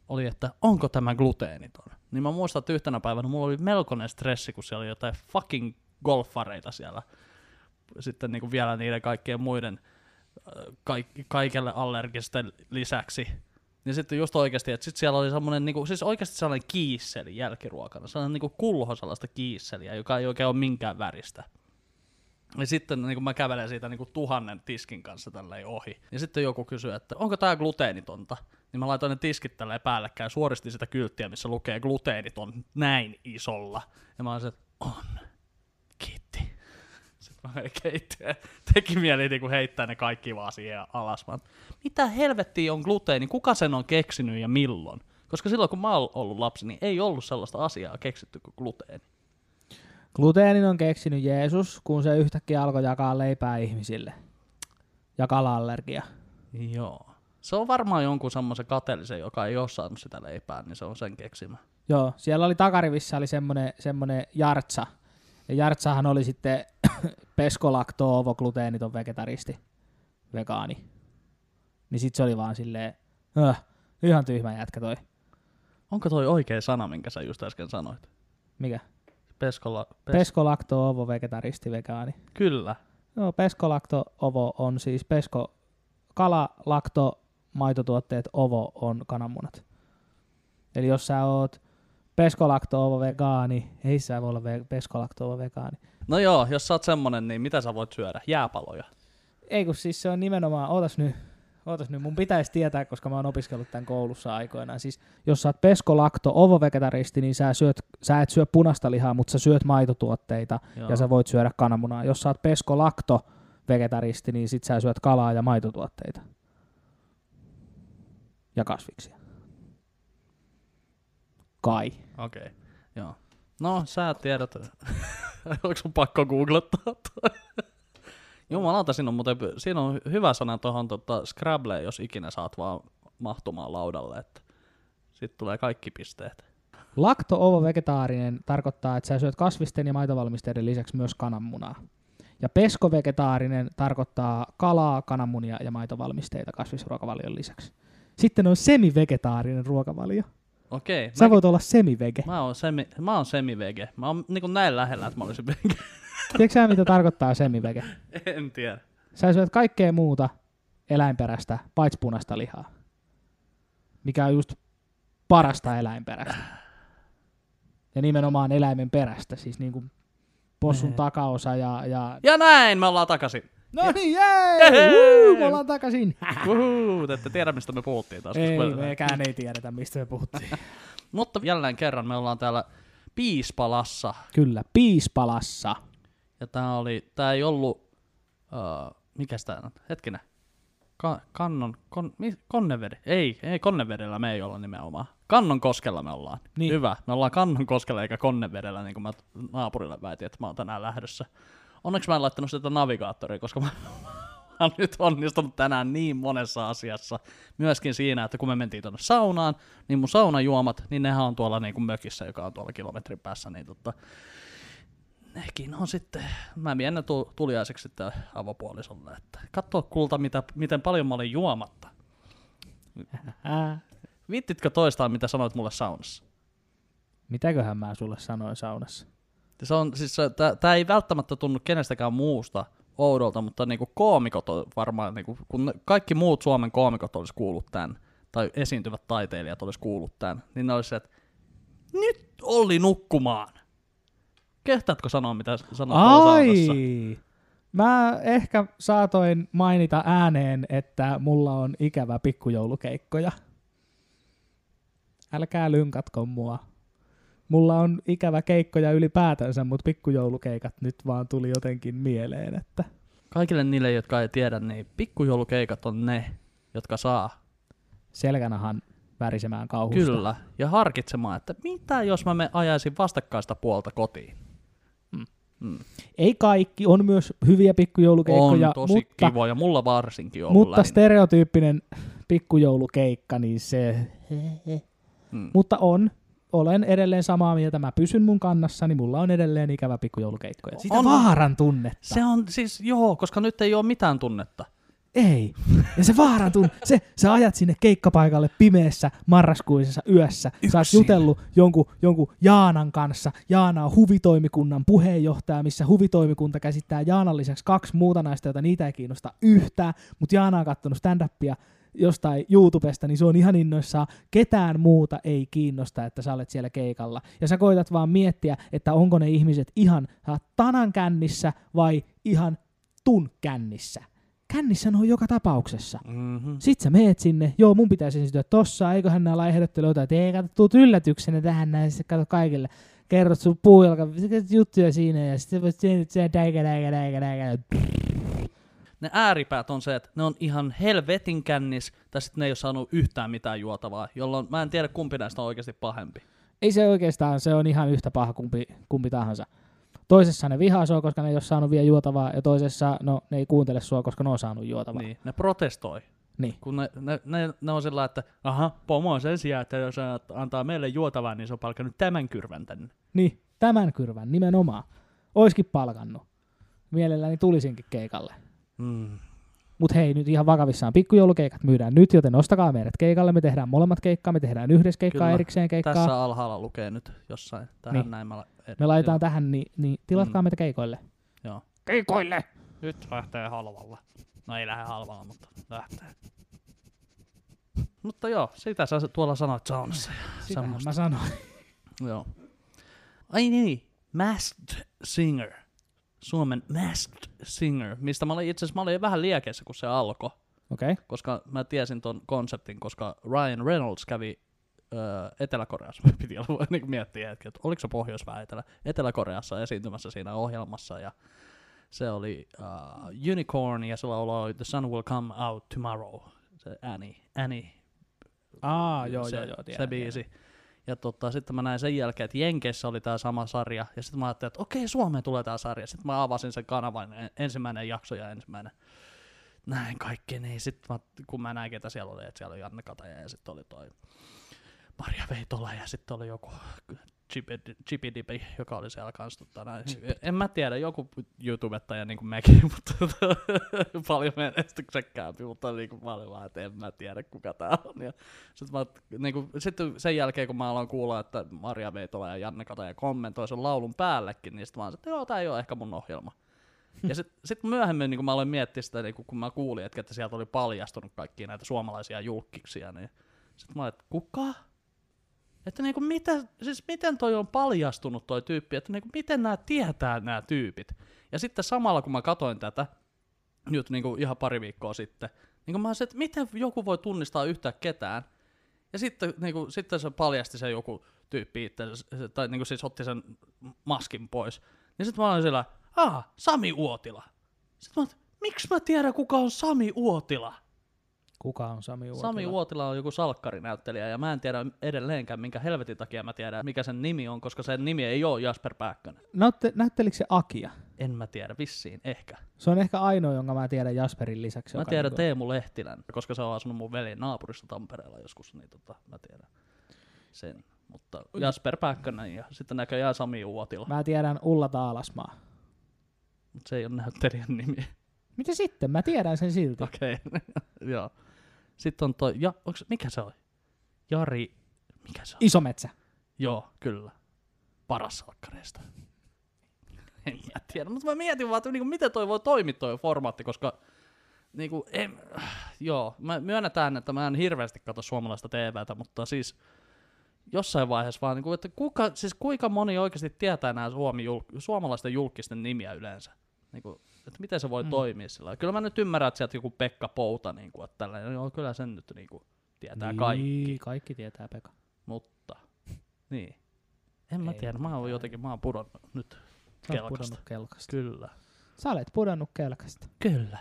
oli, että onko tämä gluteeniton? Niin mä muistan, että yhtenä päivänä mulla oli melkoinen stressi, kun siellä oli jotain fucking golfareita siellä, sitten niinku vielä niiden kaikkien muiden ka- kaikelle allergisten lisäksi. Niin sitten just oikeasti, että sit siellä oli semmoinen, niinku, siis oikeasti sellainen kiisseli jälkiruokana, sellainen niinku kulho sellaista kiisseliä, joka ei oikein ole minkään väristä. Ja sitten niin kun mä kävelen siitä niin kun tuhannen tiskin kanssa tälleen ohi. Ja sitten joku kysyy, että onko tää gluteenitonta? Niin mä laitoin ne tiskit tälleen päällekkäin, suoristin sitä kylttiä, missä lukee gluteeniton näin isolla. Ja mä olisin, että on. Kiitti. Sitten mä keittiöön. Teki mieli niin kun heittää ne kaikki vaan siihen alas. Mä, mitä helvettiä on gluteeni? Kuka sen on keksinyt ja milloin? Koska silloin kun mä oon ollut lapsi, niin ei ollut sellaista asiaa keksitty kuin gluteeni. Gluteenin on keksinyt Jeesus, kun se yhtäkkiä alkoi jakaa leipää ihmisille. Ja kala-allergia. Joo. Se on varmaan jonkun semmoisen kateellisen, joka ei ole saanut sitä leipää, niin se on sen keksimä. Joo, siellä oli takarivissä oli semmoinen, semmoinen jartsa. Ja jartsahan oli sitten peskolakto-ovo-gluteeniton vegetaristi, vegaani. Niin sit se oli vaan silleen, äh, ihan tyhmä jätkä toi. Onko toi oikea sana, minkä sä just äsken sanoit? Mikä? Peskola, pes- peskolakto, ovo, vegetaristi, vegaani. Kyllä. No, peskolakto, ovo on siis pesko, kala, lakto, maitotuotteet, ovo on kananmunat. Eli jos sä oot peskolakto, ovo, vegaani, ei sä voi olla ve- peskolakto, ovo, vegaani. No joo, jos sä oot semmonen, niin mitä sä voit syödä? Jääpaloja? Ei kun siis se on nimenomaan, ootas nyt, ootas nyt, mun pitäisi tietää, koska mä oon opiskellut tämän koulussa aikoinaan. Siis jos sä oot peskolakto, ovo-vegetaristi, niin sä, syöt, sä et syö punaista lihaa, mutta sä syöt maitotuotteita. Joo. Ja sä voit syödä kananmunaa. Jos sä oot peskolakto-vegetaristi, niin sit sä syöt kalaa ja maitotuotteita. Ja kasviksia. Kai. Okei, okay. Joo. No sä tiedät, onko sun pakko googlettaa toi? Jumalauta, siinä on, muuten, siinä on hyvä sana tuohon tota, Scrabbleen, jos ikinä saat vaan mahtumaan laudalle, että sitten tulee kaikki pisteet. Lakto-ovo-vegetaarinen tarkoittaa, että sä syöt kasvisten ja maitovalmisteiden lisäksi myös kananmunaa. Ja pesko-vegetaarinen tarkoittaa kalaa, kananmunia ja maitovalmisteita kasvisruokavalion lisäksi. Sitten on semivegetaarinen ruokavalio. Okei. Sä mäkin... voit olla semivege. Mä oon, semi... mä oon semivege. Mä oon niin kuin näin lähellä, että mä olisin vege. Tiedätkö sä, mitä tarkoittaa semivege? En tiedä. Sä syöt kaikkea muuta eläinperäistä, paitsi punaista lihaa. Mikä on just parasta eläinperäistä. Ja nimenomaan eläimen perästä, siis niin kuin possun nee. takaosa ja, ja... Ja näin, me ollaan takaisin. No niin, jee! Uhu, me ollaan takaisin. Uhu, te ette tiedä, mistä me puhuttiin taas. Ei, me... meikään ei tiedetä, mistä me puhuttiin. Mutta jälleen kerran me ollaan täällä Piispalassa. Kyllä, Piispalassa. Ja tää oli, tää ei ollut, uh, mikäs tää on, hetkinen. Ka- kannon, kon, mi- Konnevede, ei, ei Konnevedellä me ei olla nimenomaan. Kannonkoskella me ollaan. Niin. Hyvä. Me ollaan Kannonkoskella eikä Konnevedellä, niin kuin mä naapurille väitin, että mä oon tänään lähdössä. Onneksi mä en laittanut sitä navigaattoria, koska mä oon nyt onnistunut tänään niin monessa asiassa. Myöskin siinä, että kun me mentiin tuonne saunaan, niin mun saunajuomat, niin nehän on tuolla niin kuin mökissä, joka on tuolla kilometrin päässä. Niin totta, nekin on sitten, mä vien ne tuliaiseksi sitten avopuolisolle, että katso kulta, mitä, miten paljon mä olin juomatta. Viittitkö toistaan, mitä sanoit mulle saunassa? Mitäköhän mä sulle sanoin saunassa? Se on, siis, tää ei välttämättä tunnu kenestäkään muusta oudolta, mutta niinku koomikot on varmaan, niinku, kun kaikki muut Suomen koomikot olisi kuullut tämän, tai esiintyvät taiteilijat olisi kuullut tämän, niin ne olisi se, että nyt oli nukkumaan. Kehtaatko sanoa, mitä sanoit saunassa? Mä ehkä saatoin mainita ääneen, että mulla on ikävä pikkujoulukeikkoja. Älkää lynkatko mua. Mulla on ikävä keikkoja ylipäätänsä, mutta pikkujoulukeikat nyt vaan tuli jotenkin mieleen. Että... Kaikille niille, jotka ei tiedä, niin pikkujoulukeikat on ne, jotka saa selkänahan värisemään kauhusta. Kyllä, ja harkitsemaan, että mitä jos mä me ajaisin vastakkaista puolta kotiin. Mm. Mm. Ei kaikki, on myös hyviä pikkujoulukeikkoja. On tosi mutta, kivoja, mulla varsinkin on. Mutta lähinnä. Stereotyyppinen pikkujoulukeikka, niin se... Mm. Mutta on, olen edelleen samaa mieltä, mä pysyn mun kannassani, mulla on edelleen ikävä pikkujoulukeikkoja. Siitä on vaaran tunnetta. Se on siis, joo, koska nyt ei ole mitään tunnetta. Ei, ja se vaaran tunne, se, sä ajat sinne keikkapaikalle pimeässä marraskuisessa yössä, yksin. Sä oot jutellut jonkun, jonkun Jaanan kanssa, Jaana on huvitoimikunnan puheenjohtaja, missä huvitoimikunta käsittää Jaanan lisäksi kaksi muuta naista, joita niitä ei kiinnosta yhtään, mutta Jaana on kattonut stand-upia jostain YouTubesta, niin se on ihan innoissaan. Ketään muuta ei kiinnosta, että sä olet siellä keikalla. Ja sä koitat vaan miettiä, että onko ne ihmiset ihan tanan kännissä vai ihan tun kännissä. Kännissä on joka tapauksessa. Mm-hmm. Sitten sä meet sinne, joo mun pitäisi esiintyä tossa, eiköhän nää lailla ehdottelu jotain, että ei kato, tuut yllätyksenä tähän näin, sitten kato kaikille, kerrot sun puujalka, juttuja siinä ja sitten voit sen täikä, täikä, täikä, täikä. Ne ääripäät on se, että ne on ihan helvetin kännis, tai sitten ne ei ole saanut yhtään mitään juotavaa, jolloin mä en tiedä kumpi näistä on oikeasti pahempi. Ei se oikeastaan, se on ihan yhtä paha kumpi, kumpi tahansa. Toisessa ne vihaa sua, koska ne ei ole saanut vielä juotavaa, ja toisessa no, ne ei kuuntele sua, koska ne on saanut juotavaa. Niin, ne protestoi. Niin. Kun ne, ne, ne, ne on sillä, että aha, pomo sen sijaan, että jos antaa meille juotavaa, niin se on palkannut tämän kyrvän tänne. Niin, tämän kyrvän nimenomaan. Oiskin palkannut. Mielelläni tulisinkin keikalle. Mm. Mut hei, nyt ihan vakavissaan pikkujoulukeikat myydään nyt, joten ostakaa meidät keikalle. Me tehdään molemmat keikkaa, me tehdään yhdessä keikkaa, kyllä, erikseen keikkaa. Tässä alhaalla lukee nyt jossain. Tähän niin. Näin mä la- ed- me laitetaan jo. Tähän, niin, niin tilatkaa mm. meitä keikoille. Joo. Keikoille! Nyt lähtee halvalla. No ei lähde halvalla, mutta lähtee. Mutta joo, sitä sä tuolla sanoit saunassa. Sitä mä sanoin. Joo. Ai niin, Masked Singer. Suomen Masked Singer, mistä mä olin itse asiassa, mä olin vähän liekeissä, kun se alkoi, okay. Koska mä tiesin ton konseptin, koska Ryan Reynolds kävi öö, Etelä-Koreassa, mä piti olla, niin miettiä hetki, että oliko se pohjois vai etelä, Etelä-Koreassa esiintymässä siinä ohjelmassa, ja se oli uh, Unicorn, ja sulla oli The Sun Will Come Out Tomorrow, se Annie, Annie, ah, joo, se, joo, joo, tiedän, se biisi. Tiedän. Ja tota, sitten mä näin sen jälkeen, että Jenkeissä oli tää sama sarja, ja sitten mä ajattelin, että okei, Suomeen tulee tää sarja. Sitten mä avasin sen kanavan, ensimmäinen jakso ja ensimmäinen näin kaikki, niin sitten mä, kun mä näin, ketä siellä oli, että siellä oli Janne Kataja, ja sitten oli toi Marja Veitola, ja sitten oli joku Chipidipi, joka oli siellä kanssa. En mä tiedä, joku YouTubettaja niin kuin mäkin, mutta paljon menestyksekkäämpi, mutta niin kuin mä olin vaan, että en mä tiedä kuka tää on. Ja sit mä, niin kuin, sitten sen jälkeen, kun mä aloin kuulla, että Marja Veitola ja Janne Kataja kommentoi sen laulun päällekin, niin sit mä olin, että joo, tää ei oo ehkä mun ohjelma. Ja sitten sit myöhemmin niin kun mä aloin miettiä sitä, niin kun mä kuulin, että, että sieltä oli paljastunut kaikkia näitä suomalaisia julkkiksia, niin sitten mä olin, että kuka? Että niinku mitä, siis miten toi on paljastunut toi tyyppi, että niinku miten nämä tietää nämä tyypit. Ja sitten samalla kun mä katsoin tätä, nyt niinku ihan pari viikkoa sitten, niinku mä ajattelin, että miten joku voi tunnistaa yhtään ketään. Ja sitten, niinku, sitten se paljasti se joku tyyppi itse, tai niinku siis otti sen maskin pois. Niin sitten mä olin siellä, aah, Sami Uotila. Sitten mä ajattelin, miksi mä tiedän kuka on Sami Uotila? Kuka on Sami Uotila? Sami Uotila on joku salkkarinäyttelijä, ja mä en tiedä edelleenkään, minkä helvetin takia mä tiedän, mikä sen nimi on, koska sen nimi ei ole Jasper Pääkkönen. Näytte, näyttelikö se Akia? En mä tiedä, vissiin, ehkä. Se on ehkä ainoa, jonka mä tiedän Jasperin lisäksi. Mä tiedän niin Teemu Lehtilän, koska se on asunut mun veljen naapurissa Tampereella joskus, niin tota, mä tiedän sen. Mutta Jasper Pääkkönen ja sitten näköjään Sami Uotila. Mä tiedän Ulla Taalasmaa. Mut se ei ole näyttelijän nimi. Mitä sitten? Mä tiedän sen silti. Okei, okay. Joo. Sitten on toi, ja, onks, mikä se oli? Jari, mikä se oli? Isometsä. Joo, kyllä. Paras salkkareista. En mä tiedä, mutta mä mietin vaan, että niinku, miten toi voi toimia toi formaatti, koska niinku, en, joo, mä myönnetään, että mä en hirveästi katso suomalaista T V:tä, mutta siis jossain vaiheessa vaan, niinku, että kuka, siis kuinka moni oikeasti tietää nämä suomi, suomalaisten julkisten nimiä yleensä? Niinku, että miten se voi mm. toimia sillä. Kyllä mä nyt ymmärrän, että sieltä joku Pekka Pouta, niin kuin, että tällainen, joo, kyllä sen nyt niin kuin, tietää niin, kaikki. Kaikki tietää Pekka. Mutta, niin. En mä Ei tiedä, mä oon jotenkin, mä oon pudonnut nyt kelkasta. Pudonnut kelkasta. Kyllä. Sä olet pudonnut kelkasta. Kyllä.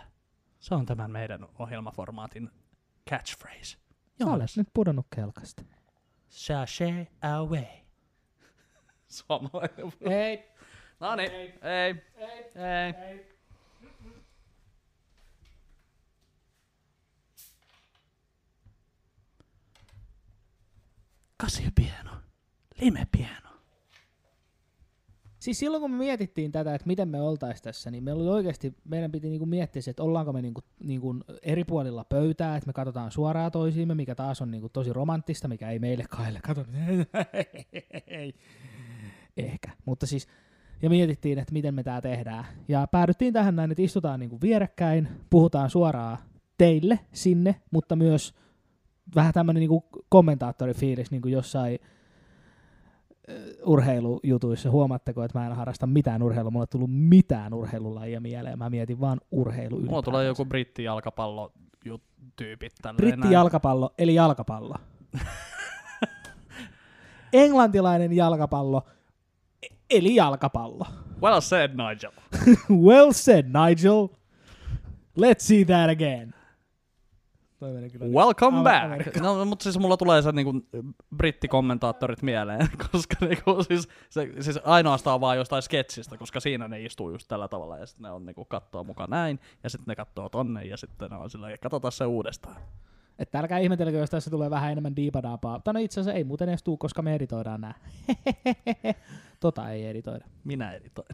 Se on tämän meidän ohjelmaformaatin catchphrase. Sä olet nyt pudonnut kelkasta. Sashay away. Suomalainen. Hei. Noniin. Hei. Hei. Hei. Hei. Hei. Kasiopiano, limepiano. Siis silloin kun me mietittiin tätä, että miten me oltais tässä, niin meillä oli oikeasti, meidän piti niinku miettiä se, että ollaanko me niinku, niinku eri puolilla pöytää, että me katsotaan suoraan toisiimme, mikä taas on niinku tosi romanttista, mikä ei meille kahdelle kato. Ehkä, mutta siis, ja mietittiin, että miten me tää tehdään. Ja päädyttiin tähän näin, että istutaan niinku vierekkäin, puhutaan suoraan teille sinne, mutta myös vähän tämmöinen niinku kommentaattorifiilis niinku jossain urheilujutuissa. Huomatteko, että mä en harrasta mitään urheilua. Mulla ei tullut mitään urheilulajia mieleen. Mä mietin vaan urheilu ylipäätään. Mulla tulee joku brittijalkapallo-tyypit. Brittijalkapallo, eli jalkapallo. Englantilainen jalkapallo, eli jalkapallo. Well said, Nigel. Well said, Nigel. Let's see that again. Welcome back! No, mutta siis mulla tulee se niinku brittikommentaattorit mieleen, koska niinku siis, se, siis ainoastaan vaan jostain sketsistä, koska siinä ne istuu just tällä tavalla ja sitten ne on niinku kattoo muka näin ja sitten ne kattoo tonne ja sitten ne on sillä ja katsotaan se uudestaan. Että älkää ihmetelkö, jos tässä tulee vähän enemmän diipadaapaa. Tai no itse asiassa ei muuten edes tuu, koska me editoidaan nää. Tota ei editoida. Minä editoin.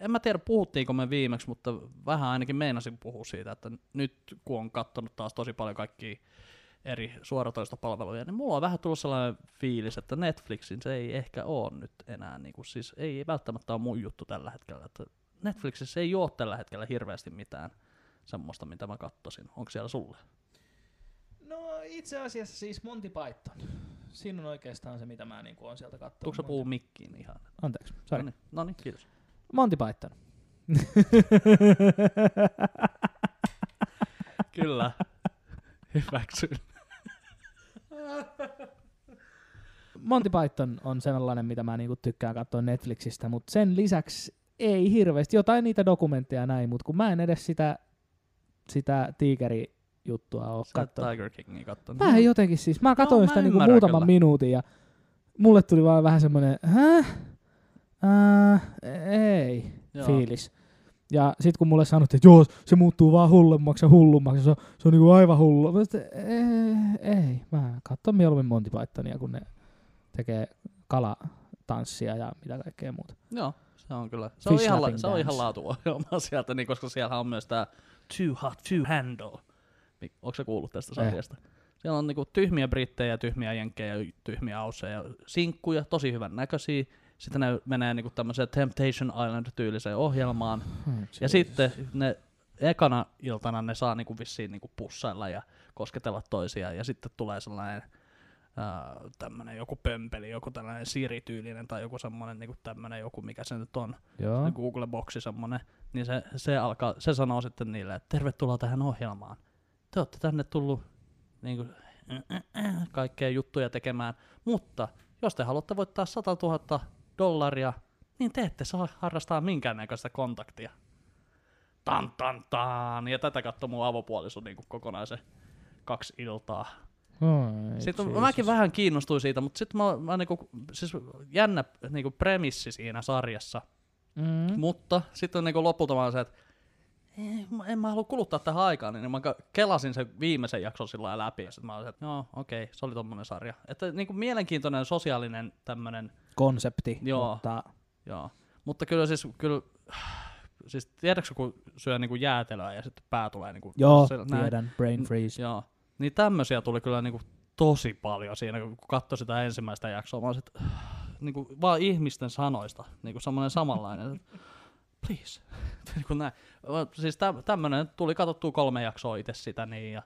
En mä tiedä, puhuttiinko me viimeksi, mutta vähän ainakin meinasin puhua siitä, että nyt kun on katsonut taas tosi paljon kaikkia eri suoratoistopalveluja, niin mulla on vähän tullut sellainen fiilis, että Netflixin se ei ehkä oo nyt enää, niin kuin, siis ei välttämättä ole mun juttu tällä hetkellä. Että Netflixissä ei oo tällä hetkellä hirveästi mitään semmoista, mitä mä kattosin. Onko siellä sulle? No itse asiassa siis Monty Python. Siinä on oikeastaan se, mitä mä niinku oon sieltä kattonut. Tuukko sä puhuu mikkiin ihan? Anteeksi, sori. No niin, kiitos. Monty Python. Kyllä. Hyväksyn. Monty Python on sellainen, mitä mä niinku tykkään katsoa Netflixistä, mutta sen lisäksi ei hirveästi. Jotain niitä dokumentteja näin, mutta kun mä en edes sitä, sitä tiikeri... juttua ole kattonut. Tiger Kingia kattonut. Mä en jotenkin siis. Mä katsoin no, sitä mä niinku muutaman kyllä. minuutin ja mulle tuli vaan vähän semmoinen häh? Äh, ei joo. fiilis. Ja sit kun mulle sanottiin, että joo, se muuttuu vaan hullummaksi ja hullummaksi, se on, se on niinku aivan hullu. Mä sit, ei, ei, mä katson mieluummin Monty Pythonia, kun ne tekee kala tanssia ja mitä kaikkea muuta. Joo, se on kyllä. Se on ihan, se on ihan laatuohjelmaa sieltä, niin, koska siellä on myös tämä Too Hot to Handle. Onko sä kuullut tästä sarjasta? Eh. Siellä on niinku tyhmiä brittejä, tyhmiä jenkkejä, tyhmiä ausseja, sinkkuja, tosi hyvän näköisiä. Sitten ne menee niinku tämmöiseen Temptation Island-tyyliseen ohjelmaan. Hmm, ja sitten ne ekana iltana ne saa niinku vissiin niinku pussailla ja kosketella toisiaan. Ja sitten tulee sellainen äh, tämmönen joku pömpeli, joku tällainen sirityylinen tai joku semmoinen niinku tämmönen joku, mikä se nyt on. Google-boksi semmoinen. Niin se, se, alkaa, se sanoo sitten niille, että tervetuloa tähän ohjelmaan. Te olette tänne tullut niinku, äh, äh, äh, kaikkea juttuja tekemään, mutta jos te haluatte voittaa sata tuhatta dollaria, niin te ette saa harrastaa minkäännäköistä kontaktia. Tan tan tan! Ja tätä katsoi mun avopuoliso niinku kokonaisen kaksi iltaa. Oh, sitten Jesus. Mäkin vähän kiinnostuin siitä, mutta sitten mä, mä niinku, siis jännä niinku premissi siinä sarjassa. Mm. Mutta sitten niinku lopulta mä olen se, että en mä halua kuluttaa tähän aikaan, niin mä kelasin sen viimeisen jakson sillä läpi, ja sit mä olin, että joo, okei, se oli tommonen sarja. Että niinku mielenkiintoinen sosiaalinen tämmönen... konsepti. Joo, mutta... joo. Mutta kyllä siis, kyllä... Siis tiedätkö, kun syö niinku jäätelöä ja sitten pää tulee niinku... Joo, tiedän, brain freeze. N- joo. Niin tämmösiä tuli kyllä niinku tosi paljon siinä, kun katsoi sitä ensimmäistä jaksoa. Mä olin, että niinku vaan ihmisten sanoista, niinku semmonen samanlainen. Please. Näin. Siis tä- tämmönen tuli katsottua kolme jaksoa itse sitä niin ja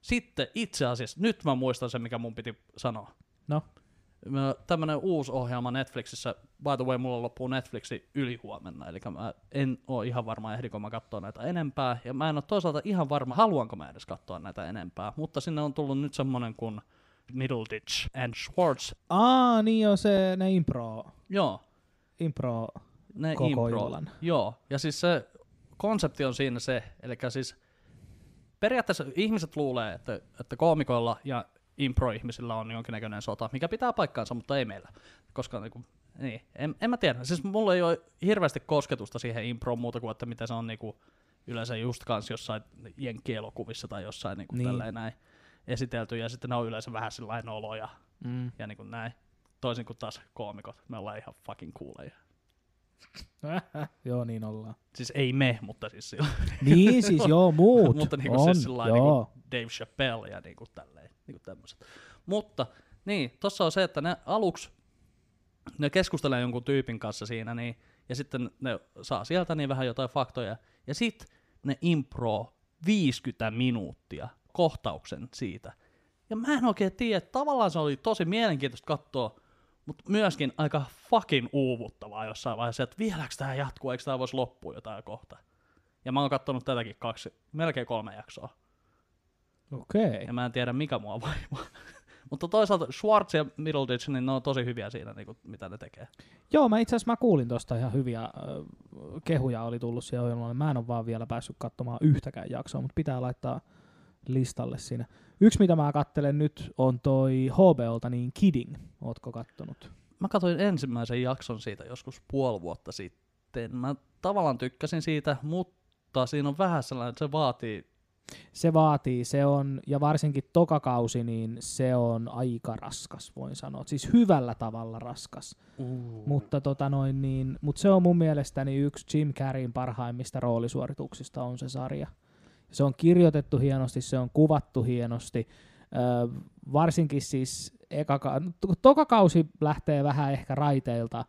sitten itse asiassa, nyt mä muistan sen mikä mun piti sanoa. No? Tämmönen uusi ohjelma Netflixissä, by the way mulla loppuu Netflixi ylihuomenna, eli mä en oo ihan varma ehdinko mä katsoa näitä enempää ja mä en oo toisaalta ihan varma haluanko mä edes katsoa näitä enempää, mutta sinne on tullut nyt semmonen kuin Middleditch and Schwartz. Aa niin joo se, ne impro. Joo. Impro. Ne koko illan. Joo, ja siis se konsepti on siinä se, eli siis periaatteessa ihmiset luulee, että, että koomikoilla ja impro-ihmisillä on jonkinnäköinen sota, mikä pitää paikkaansa, mutta ei meillä, koska niin, kuin, niin en, en mä tiedä, siis mulla ei ole hirveästi kosketusta siihen improon muuta kuin, että mitä se on niin kuin yleensä just kans jossain jenkkielokuvissa tai jossain niin kuin niin. Tälleen näin esitelty, ja sitten ne on yleensä vähän sellainen olo ja, mm. ja niin kuin näin, toisin kuin taas koomikot, me ollaan ihan fucking cooleja. Joo, niin ollaan. Siis ei me, mutta siis sillä. Niin, siis joo, muut. Mutta niinku on, siis sillä niinku Dave Chappelle ja niinku tälleen, niinku tämmöset. Mutta, niin, tossa on se, että ne aluksi, ne keskustelee jonkun tyypin kanssa siinä, niin, ja sitten ne saa sieltä niin vähän jotain faktoja, ja sit ne improo viisikymmentä minuuttia kohtauksen siitä. Ja mä en oikein tiedä, tavallaan se oli tosi mielenkiintoista katsoa, mutta myöskin aika fucking uuvuttavaa jossain vaiheessa, että vieläks tää jatkuu, eikö tää voisi loppua jotain kohtaa. Ja mä oon kattonut tätäkin kaksi, melkein kolme jaksoa. Okei. Ja mä en tiedä mikä mua vaivaa. Mutta toisaalta Schwartz ja Middleditch, niin ne on tosi hyviä siinä, niin kuin, mitä ne tekee. Joo, mä itse asiassa mä kuulin tosta ihan hyviä äh, kehuja oli tullut siihen ohjelmalle. Mä en oo vaan vielä päässyt katsomaan yhtäkään jaksoa, mutta pitää laittaa listalle siinä. Yksi, mitä mä katselen nyt, on toi H B O:lta niin Kidding. Ootko kattonut? Mä katsoin ensimmäisen jakson siitä joskus puoli vuotta sitten. Mä tavallaan tykkäsin siitä, mutta siinä on vähän sellainen, että se vaatii. Se vaatii, se on, ja varsinkin tokakausi, niin se on aika raskas, voin sanoa. Siis hyvällä tavalla raskas. Uh. Mutta tota noin, niin, mut se on mun mielestäni yksi Jim Carreyn parhaimmista roolisuorituksista on se sarja. Se on kirjoitettu hienosti, se on kuvattu hienosti, öö, varsinkin siis eka, toka kausi lähtee vähän ehkä raiteilta,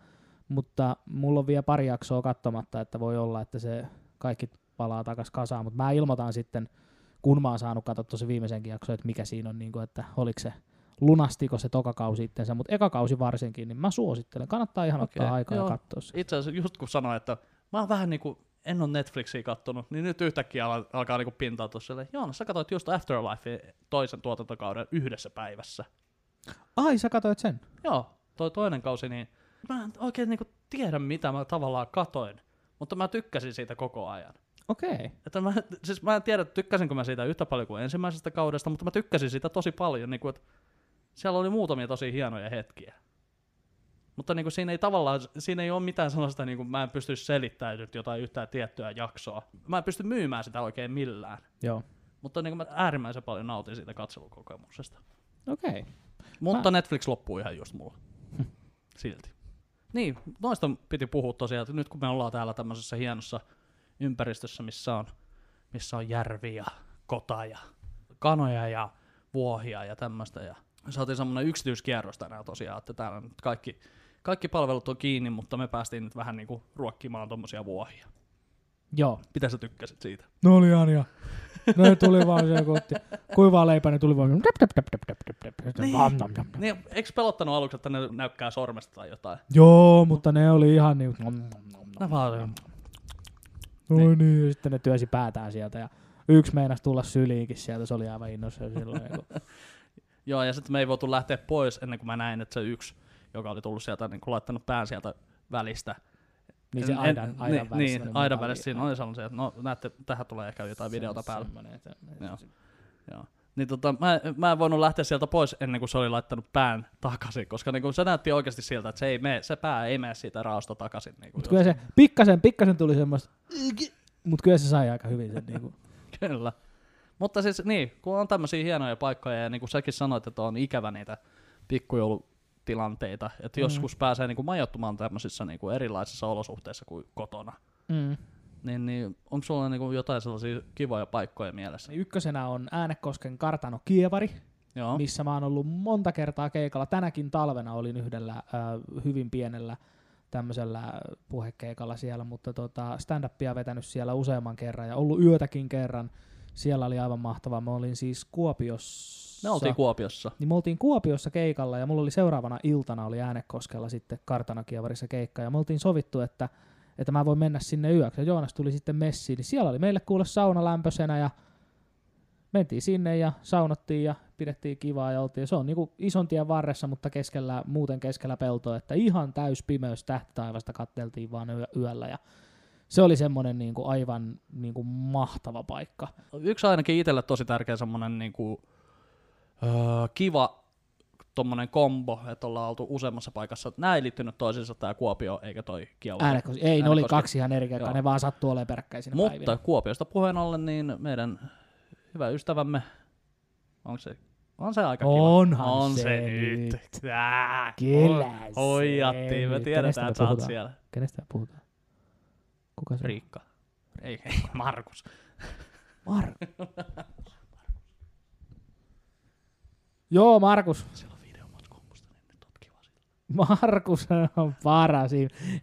mutta mulla on vielä pari jaksoa katsomatta, että voi olla, että se kaikki palaa takaisin kasaan, mutta mä ilmoitan sitten, kun mä oon saanut katsottua se viimeisenkin jakso, että mikä siinä on, niin kuin, että oliko se, lunastiko se toka kausi itsensä, mutta eka kausi varsinkin, niin mä suosittelen, kannattaa ihan okay. Ottaa aikaa ja katsoa se. Itse asiassa just kun sanoin, että mä oon vähän niin kuin en ole Netflixiä kattonut, niin nyt yhtäkkiä alkaa niinku pintautua silleen, Joona, sä katsoit just Afterlife toisen tuotantokauden yhdessä päivässä. Ai, sä katsoit sen? Joo, toi toinen kausi, niin mä en oikein niinku tiedä, mitä mä tavallaan katoin, mutta mä tykkäsin siitä koko ajan. Okei. Okay. Että mä, siis mä en tiedä, tykkäsinkö mä siitä yhtä paljon kuin ensimmäisestä kaudesta, mutta mä tykkäsin siitä tosi paljon, niinku, että siellä oli muutamia tosi hienoja hetkiä. Mutta niin kuin siinä ei tavallaan, siinä ei ole mitään sellaista, niin kuin mä en pysty selittämään jotain yhtään tiettyä jaksoa. Mä en pysty myymään sitä oikein millään. Joo. Mutta niin kuin mä äärimmäisen paljon nautin siitä katselukokemuksesta. Okei. Okay. Mutta mä... Netflix loppuu ihan just mulla. Silti. Niin, noista piti puhua tosiaan, että nyt kun me ollaan täällä tämmöisessä hienossa ympäristössä, missä on, missä on järvi ja kota ja kanoja ja vuohia ja tämmöistä. Ja saatiin semmoinen yksityiskierros tänään tosiaan, että täällä nyt kaikki, kaikki palvelut on kiinni, mutta me päästiin nyt vähän niinku ruokkimaan tommosia vuohia. Joo. Mitä sä tykkäsit siitä? No oli anja. Ne tuli vaan siellä kohti. Kuivaa leipää, ne tuli vaan. Niin, eikö pelottanut aluksi, että ne näykkää sormesta tai jotain? Joo, mutta ne oli ihan niin. Ne vaan. No niin, sitten ne työsi päätään sieltä ja yksi meinasi tulla syliinkin sieltä, se oli aivan innossa jo silloin. Joo, ja sitten me ei voitu lähteä pois ennen kuin mä näin, että se yksi, joka oli tullut sieltä, niin kuin laittanut pään sieltä välistä. Niin se aidan, aidan niin, välissä. Niin, aidan välissä siinä oli sellaisia, että no näette, tähän tulee ehkä jotain se videota päälle. Että, joo. Se... Joo. Niin tota, mä, mä en voinut lähteä sieltä pois ennen kuin se oli laittanut pään takaisin, koska niin se näytti oikeasti siltä, että se, ei mene, se pää ei mene siitä raosta takaisin. Niin mutta kyllä se pikkasen, pikkasen tuli semmoista, mutta kyllä se sai aika hyvin sen. Niin kuin. Kyllä. Mutta siis niin, kun on tämmöisiä hienoja paikkoja ja niin kuin säkin sanoit, että on ikävä niitä pikkujoulutilanteita, että mm. joskus pääsee niin kuin majoittumaan tämmöisissä niin kuin erilaisissa olosuhteissa kuin kotona, mm. niin, niin onko sulla niin kuin jotain sellaisia kivoja paikkoja mielessä? Ykkösenä on Äänekosken Kartano-Kievari, joo, missä mä oon ollut monta kertaa keikalla. Tänäkin talvena olin yhdellä äh, hyvin pienellä tämmöisellä puhekeikalla siellä, mutta tota, stand-upia vetänyt siellä useamman kerran ja ollut yötäkin kerran. Siellä oli aivan mahtavaa. Mä olin siis Kuopiossa. Me oltiin Kuopiossa. Niin me oltiin Kuopiossa keikalla ja mulla oli seuraavana iltana oli Äänekoskella sitten Kartano-Kievarissa keikka ja me oltiin sovittu, että, että mä voin mennä sinne yöksi. Ja Joonas tuli sitten messiin. Niin siellä oli meille kuule sauna lämpöisenä ja mentiin sinne ja saunottiin ja pidettiin kivaa ja oltiin. Se on niinku ison tien varressa, mutta keskellä, muuten keskellä peltoa, että ihan täys pimeys tähtitaivasta katteltiin vaan yö, yöllä ja se oli semmoinen niinku aivan niinku mahtava paikka. Yksi ainakin itselle tosi tärkeä semmoinen niinku, öö, kiva tommonen kombo, että ollaan oltu useammassa paikassa. Nämä ei liittynyt toisiinsa, tämä Kuopio eikä toi Kiova. Äänekoski. Ei, ne oli kaksi ihan eri kertaa, ne vaan sattuu olemaan peräkkäisinä mutta päivinä. Mutta Kuopiosta puheen ollen, niin meidän hyvä ystävämme, onko se... On se aika kiva. Onhan on se, se nyt. Tää. Kyllä se. Hoijattiin, me tiedetään, että sä oot siellä. Kenestä puhutaan? Kuka se? Riikka. Ei, ei, Markus. Markus. Joo, Markus. Siellä on videomatkomusta, niin nyt oot kiva siitä. Markus on paras.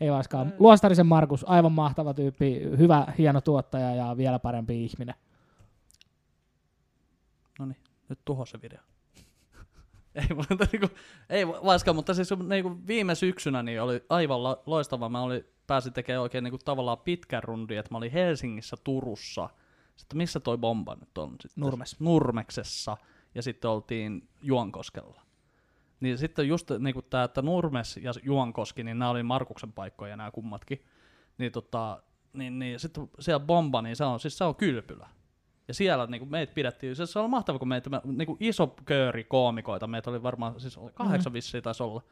Ei vaskaan. Luostarisen Markus, aivan mahtava tyyppi, hyvä, hieno tuottaja ja vielä parempi ihminen. Noniin. Nyt tuho se video. ei, mutta, niin kuin, ei vaskaan, mutta siis niin kuin viime syksynä niin oli aivan loistava. Mä oli, pääsin tekemään oikein niin kuin tavallaan pitkän rundin, että mä olin Helsingissä, Turussa. Sitten missä toi bomba nyt on? Sitten Nurmes. Nurmeksessa ja sitten oltiin Juankoskella. Niin sitten just niin kuin tämä, että Nurmes ja Juankoski, niin nämä oli Markuksen paikkoja nämä kummatkin. Niin, tota, niin, niin sitten siellä bomba, niin se on, siis se on kylpylä. Ja siellä niin kuin meitä pidettiin, se oli mahtavaa, kun meitä niin kuin iso kööri koomikoita, meitä oli varmaan siis kahdeksan vissiin taisi olla.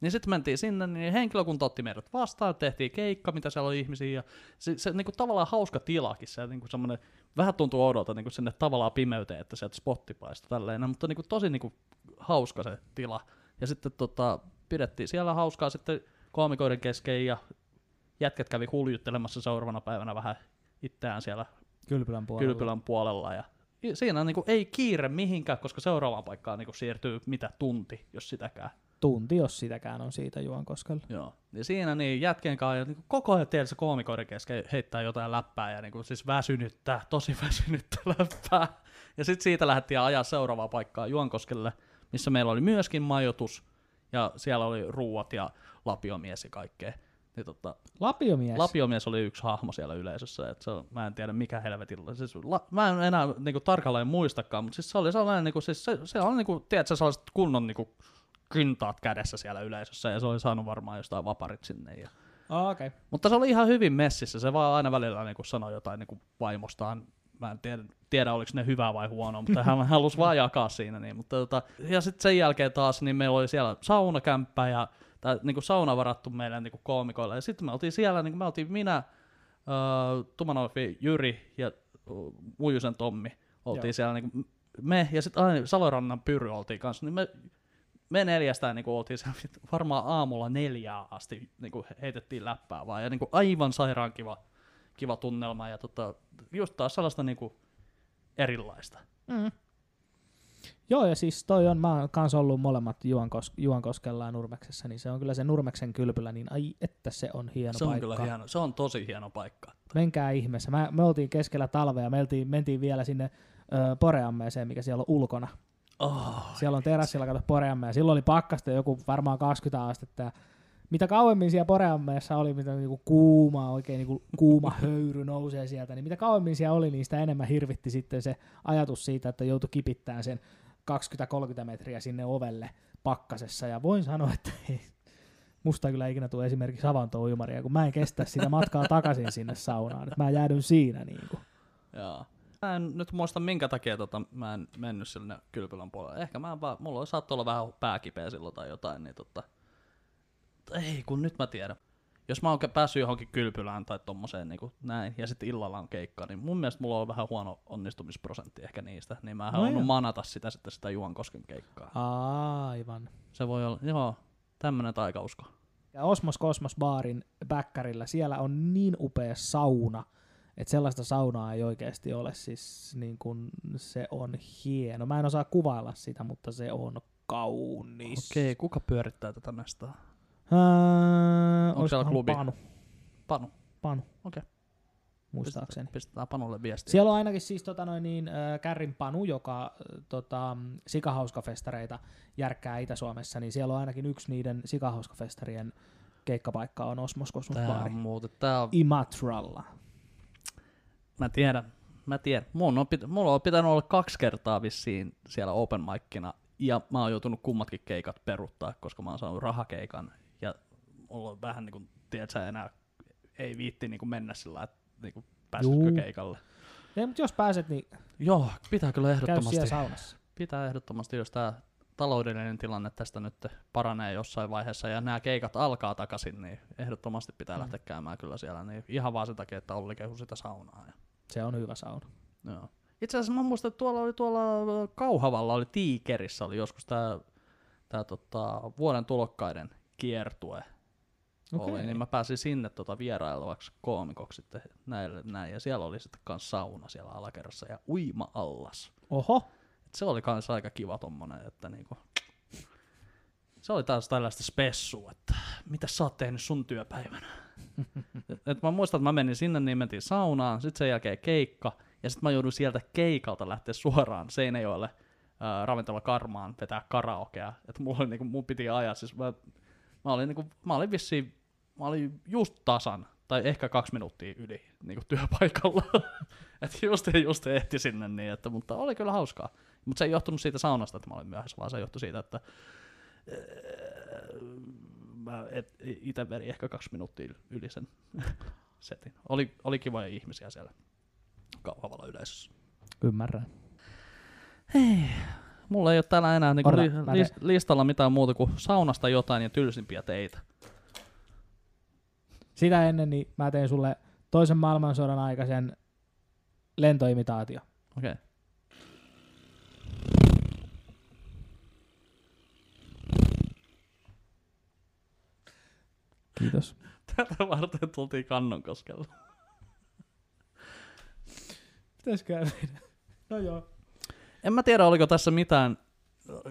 Niin sitten mentiin sinne, niin henkilökunta otti meidät vastaan, tehtiin keikka, mitä siellä oli ihmisiä. Ja se, se niin kuin tavallaan hauska tilakin, se niin kuin semmoinen, vähän tuntuu odolta niin kuin sinne tavallaan pimeyteen, että sieltä spotti paistoi tälleen, mutta niin kuin tosi niin kuin hauska se tila. Ja sitten tota, pidettiin siellä hauskaa sitten koomikoiden kesken ja jätket kävi huljuttelemassa seuraavana päivänä vähän itseään siellä Kylpylän puolella. Kylpylän puolella ja siinä niinku ei kiire mihinkään, koska seuraavaan paikkaan niinku siirtyy mitä tunti, jos sitäkään. Tunti, jos sitäkään on siitä Juankoskella. Joo. Ja siinä niin jätkien kanssa niinku koko ajan teillä koomikoiden kesken heittää jotain läppää ja niinku siis väsynyttää, tosi väsynyttä läppää. Ja sitten siitä lähdettiin ajaa seuraavaan paikkaan Juankoskelle, missä meillä oli myöskin majoitus ja siellä oli ruuat ja lapiomies ja kaikkea. Niin tota, Lapiomies? Lapiomies oli yksi hahmo siellä yleisössä, että se, mä en tiedä mikä helvetillä, siis, la, mä en enää niinku, tarkalleen muistakaan, mutta siis se oli sellainen, niinku, siis se, se oli niinku, tiedätkö, sellaiset kunnon niinku, kintaat kädessä siellä yleisössä ja se oli saanut varmaan jostain vaparit sinne. Ja... Oh, okay. Mutta se oli ihan hyvin messissä, se vaan aina välillä niinku, sanoi jotain niinku, vaimostaan, mä en tiedä, tiedä oliko ne hyvää vai huonoa, mutta hän halusi vaan jakaa siinä. Niin, mutta, tota, ja sitten sen jälkeen taas niin meillä oli siellä saunakämppä ja tai niinku sauna varattu meille niinku koomikoille. Ja sitten me oltiin siellä, niinku me oltiin minä, öö, Tumanoifi Jyri ja Mujusen Tommi oltiin. Joo. Siellä. Niinku me ja sitten Salorannan Pyry oltiin kanssa. Niin me me neljästään niin oltiin varmaan aamulla neljää asti, niin heitettiin läppää vaan, ja niin aivan sairaan kiva, kiva tunnelma, ja tota, just taas sellaista niin erilaista. Mm. Joo, ja siis toi on, mä oon kanssa ollut molemmat Juankos- Juankoskella ja Nurmeksessa, niin se on kyllä se Nurmeksen kylpylä, niin ai että se on hieno paikka. Se on paikka. Kyllä hieno, se on tosi hieno paikka. Menkää ihmeessä, mä, me oltiin keskellä talvea, me oltiin, mentiin vielä sinne ö, Poreammeeseen, mikä siellä on ulkona. Oh, siellä on terassilla, kato Poreammea, silloin oli pakkasta joku varmaan kaksikymmentä astetta. Mitä kauemmin siellä Poreammeessa oli, mitä niinku kuuma, oikein niinku kuuma höyry nousee sieltä, niin mitä kauemmin siellä oli, niin sitä enemmän hirvitti sitten se ajatus siitä, että joutui kipittämään sen kaksikymmentä kolmekymmentä metriä sinne ovelle pakkasessa, ja voin sanoa, että ei, musta kyllä ikinä tule esimerkiksi avantouimaria, kun mä en kestä sitä matkaa takaisin sinne saunaan, että mä jäädyn siinä niinku. Joo. Mä en nyt muista minkä takia tota, mä en mennyt sinne kylpylän puolelle. Ehkä mä vaan, mulla saattoi olla vähän pääkipeä silloin tai jotain, niin tota, ei kun nyt mä tiedän. Jos mä oon päässyt johonkin kylpylään tai tommoseen niin näin, ja sitten illalla on keikka, niin mun mielestä mulla on vähän huono onnistumisprosentti ehkä niistä, niin mä en no halunnut manata sitä sitten sitä Juankosken keikkaa. Aivan. Se voi olla, joo, tämmönen taikausko. Ja Osmos Kosmos baarin bäkkärillä, siellä on niin upea sauna, että sellaista saunaa ei oikeasti ole, siis niin kun se on hieno. Mä en osaa kuvailla sitä, mutta se on kaunis. Okei, kuka pyörittää tätä mestaa? Öö, Onko siellä klubi? Panu. Panu? Panu. Okei. Okay. Muistaakseni. Pistetään Panulle viestiä. Siellä on ainakin siis tota noin niin, äh, Kärrin Panu, joka tota, Sikahauska-festareita järkkää Itä-Suomessa, niin siellä on ainakin yksi niiden Sikahauska-festarien keikkapaikka on Osmos Kosmos baari. Tää on... Imatralla. Mä tiedän. Mä tiedän. Mun on pitä... Mulla on pitänyt olla kaksi kertaa vissiin siellä open micina, ja mä oon joutunut kummatkin keikat peruuttaa, koska mä oon saanut rahakeikan. Ja mulla on vähän niin kuin, tiedätkö, enää ei viitti niin kuin mennä sillä lailla, että niin kuin pääsitkö keikalle. Ei, mutta jos pääset, niin joo, pitää kyllä ehdottomasti. Käy siellä saunassa. Pitää ehdottomasti, jos tämä taloudellinen tilanne tästä nyt paranee jossain vaiheessa ja nämä keikat alkaa takaisin, niin ehdottomasti pitää mm. lähteä käymään kyllä siellä. Niin ihan vaan sen takia, että Olli kehui sitä saunaa. Ja... se on hyvä sauna. Joo. Itse asiassa mä muistan, että tuolla oli tuolla Kauhavalla, oli Tiikerissä, oli joskus tää, tää tota, vuoden tulokkaiden kiertue okay. oli, niin mä pääsin sinne tota vierailuvaksi koomikoksi sitten näille, näin, ja siellä oli sitten kans sauna siellä alakerrassa ja uima-allas. Oho! Et se oli kans aika kiva tommonen, että niinku, se oli taas tällaista spessua, että mitä sä oot tehnyt sun työpäivänä? Et mä muistan, että mä menin sinne, niin mentiin saunaan, sit sen jälkeen keikka, ja sitten mä joudun sieltä keikalta lähteä suoraan Seinäjoelle äh, ravintola Karmaan vetää karaokea. Että mulla oli niinku, mun piti ajaa, siis mä, mä olin niinku, mä olin vissiin, mä olin just tasan, tai ehkä kaksi minuuttia yli niinku työpaikalla. Että just, just ehti sinne niin, että, mutta oli kyllä hauskaa. Mutta se ei johtunut siitä saunasta, että mä olin myöhässä, vaan se johtui siitä, että äh, mä itse verin ehkä kaksi minuuttia yli sen setin. Oli, oli kivoja ihmisiä siellä Kauhavalla yleisössä. Ymmärrän. Hei, mulla ei ole täällä enää niinku Orra, li- li- listalla mitään muuta kuin saunasta jotain ja tylsimpiä teitä. Sitä ennen niin mä tein sulle toisen maailmansodan aikaisen lentoimitaatio. Okei. Okay. Kiitos. Tätä varten tultiin Kannonkoskelle. Pitäisikö meidän? No joo. En mä tiedä, oliko tässä mitään,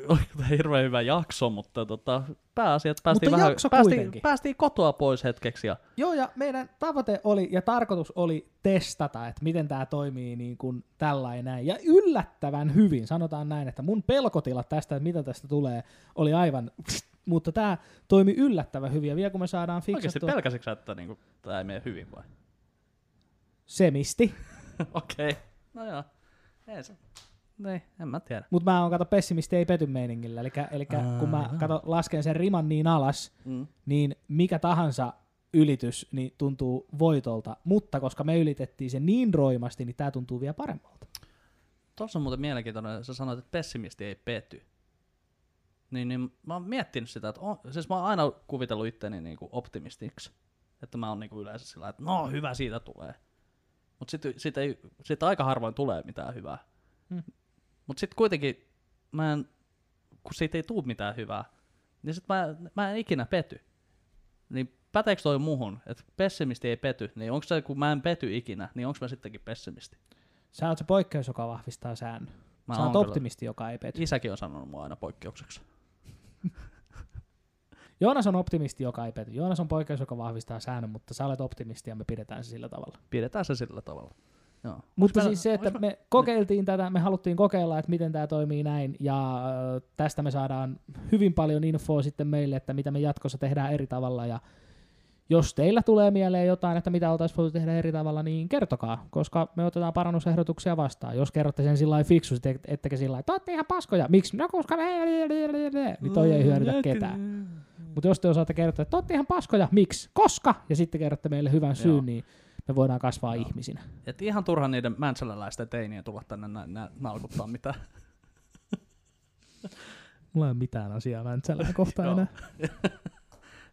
oliko tämä hirveän hyvä jakso, mutta tota, pääasia, että päästiin, vähän, päästiin, päästiin kotoa pois hetkeksi. Ja... joo, ja meidän tavoite oli ja tarkoitus oli testata, että miten tämä toimii niin kuin tällainen. Ja yllättävän hyvin, sanotaan näin, että mun pelkotila tästä, että mitä tästä tulee, oli aivan... mutta tämä toimi yllättävän hyvin, ja vielä kun me saadaan fiksattua... oikeasti pelkäsitkö, että niinku, tämä ei mene hyvin vai? Semisti. Okei. Okay. No joo. Ei se. Ei, en mä tiedä. Mut mä oon kato pessimisti ei pety meiningillä, elikkä, elikkä ah, kun mä kato, lasken sen riman niin alas, mm. niin mikä tahansa ylitys niin tuntuu voitolta, mutta koska me ylitettiin sen niin roimasti, niin tää tuntuu vielä paremmalta. Tuossa on muuten mielenkiintoinen, sä sanoit, että pessimisti ei pety. Niin, niin mä oon miettinyt sitä, että on, siis mä oon aina kuvitellut itteni niinku optimistiksi, että mä oon niinku yleensä sillä, että no hyvä siitä tulee. Mutta sitten sit sit aika harvoin tulee mitään hyvää. Hmm. Mutta sitten kuitenkin mä en kun siitä ei tule mitään hyvää, niin sit mä, mä en ikinä pety. Niin päteekö toi muhun, että pessimisti ei pety, niin onko se, kun mä en pety ikinä, niin onko mä sittenkin pessimisti? Sä oot se poikkeus, joka vahvistaa säännön. Mä Sä oot optimisti, kyllä. Joka ei pety. Isäkin on sanonut mua aina poikkeukseksi. Joonas on optimisti, joka ei pety. Joonas on poikkeus, joka vahvistaa säännön, mutta sä olet optimisti ja me pidetään se sillä tavalla. Pidetään se sillä tavalla. Joo. Mutta olis siis mä, se, että mä... me kokeiltiin tätä, me haluttiin kokeilla, että miten tämä toimii näin, ja äh, tästä me saadaan hyvin paljon infoa sitten meille, että mitä me jatkossa tehdään eri tavalla, ja jos teillä tulee mieleen jotain, että mitä oltaisiin voitu tehdä eri tavalla, niin kertokaa, koska me otetaan parannusehdotuksia vastaan. Jos kerrotte sen sillä lailla fiksusti, et, ettekä sillä lailla, te ootte ihan paskoja, miksi? No koska me... niin toi ei hyödytä ketään. Mutta jos te osaatte kertoa, että te ootte ihan paskoja, miksi? Koska? Ja sitten kerrotte meille hyvän syyn, joo. Niin me voidaan kasvaa joo. ihmisinä. Et ihan turha niiden mäntsäläläisten teiniä tulla tänne nä- nä- naukuttaa mitään. Mulla ei ole mitään asiaa Mäntsälää kohta enää.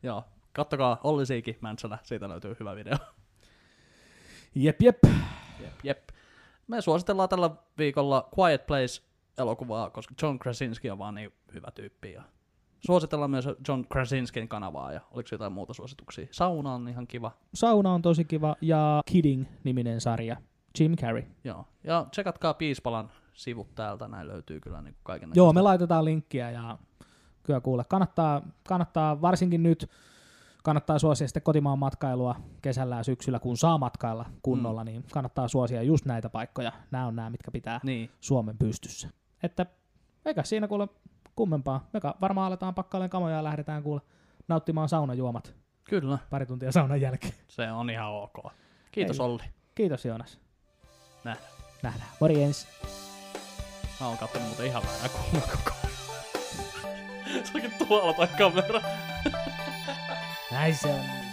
Joo. Kattokaa Olli Siikin Mäntsälä, siitä löytyy hyvä video. Jep, jep. Jep, jep. Me suositellaan tällä viikolla Quiet Place-elokuvaa, koska John Krasinski on vaan niin hyvä tyyppi. Ja suositellaan myös John Krasinskin kanavaa, ja oliko jotain muuta suosituksia? Sauna on ihan kiva. Sauna on tosi kiva, ja Kidding-niminen sarja. Jim Carrey. Joo, ja tsekatkaa Piispalan sivut täältä, näin löytyy kyllä niin kaiken näköistä. Joo, me laitetaan linkkiä, ja kyllä kuule, kannattaa, kannattaa varsinkin nyt, kannattaa suosia sitten kotimaan matkailua kesällä ja syksyllä, kun saa matkailla kunnolla, mm. niin kannattaa suosia just näitä paikkoja. Nämä on nämä, mitkä pitää niin. Suomen pystyssä. Että eikä siinä kuule kummempaa. Me varmaan aletaan pakkailemaan kamoja ja lähdetään kuule nauttimaan saunajuomat. Kyllä. Pari tuntia saunan jälkeen. Se on ihan ok. Kiitos Ei. Olli. Kiitos Joonas. Nähdään. Nähdään. Morjens. Mä oon kattonut muuten ihan väärää kulmaa koko ajan. Se onkin tuolla toi kamera. Näin se on.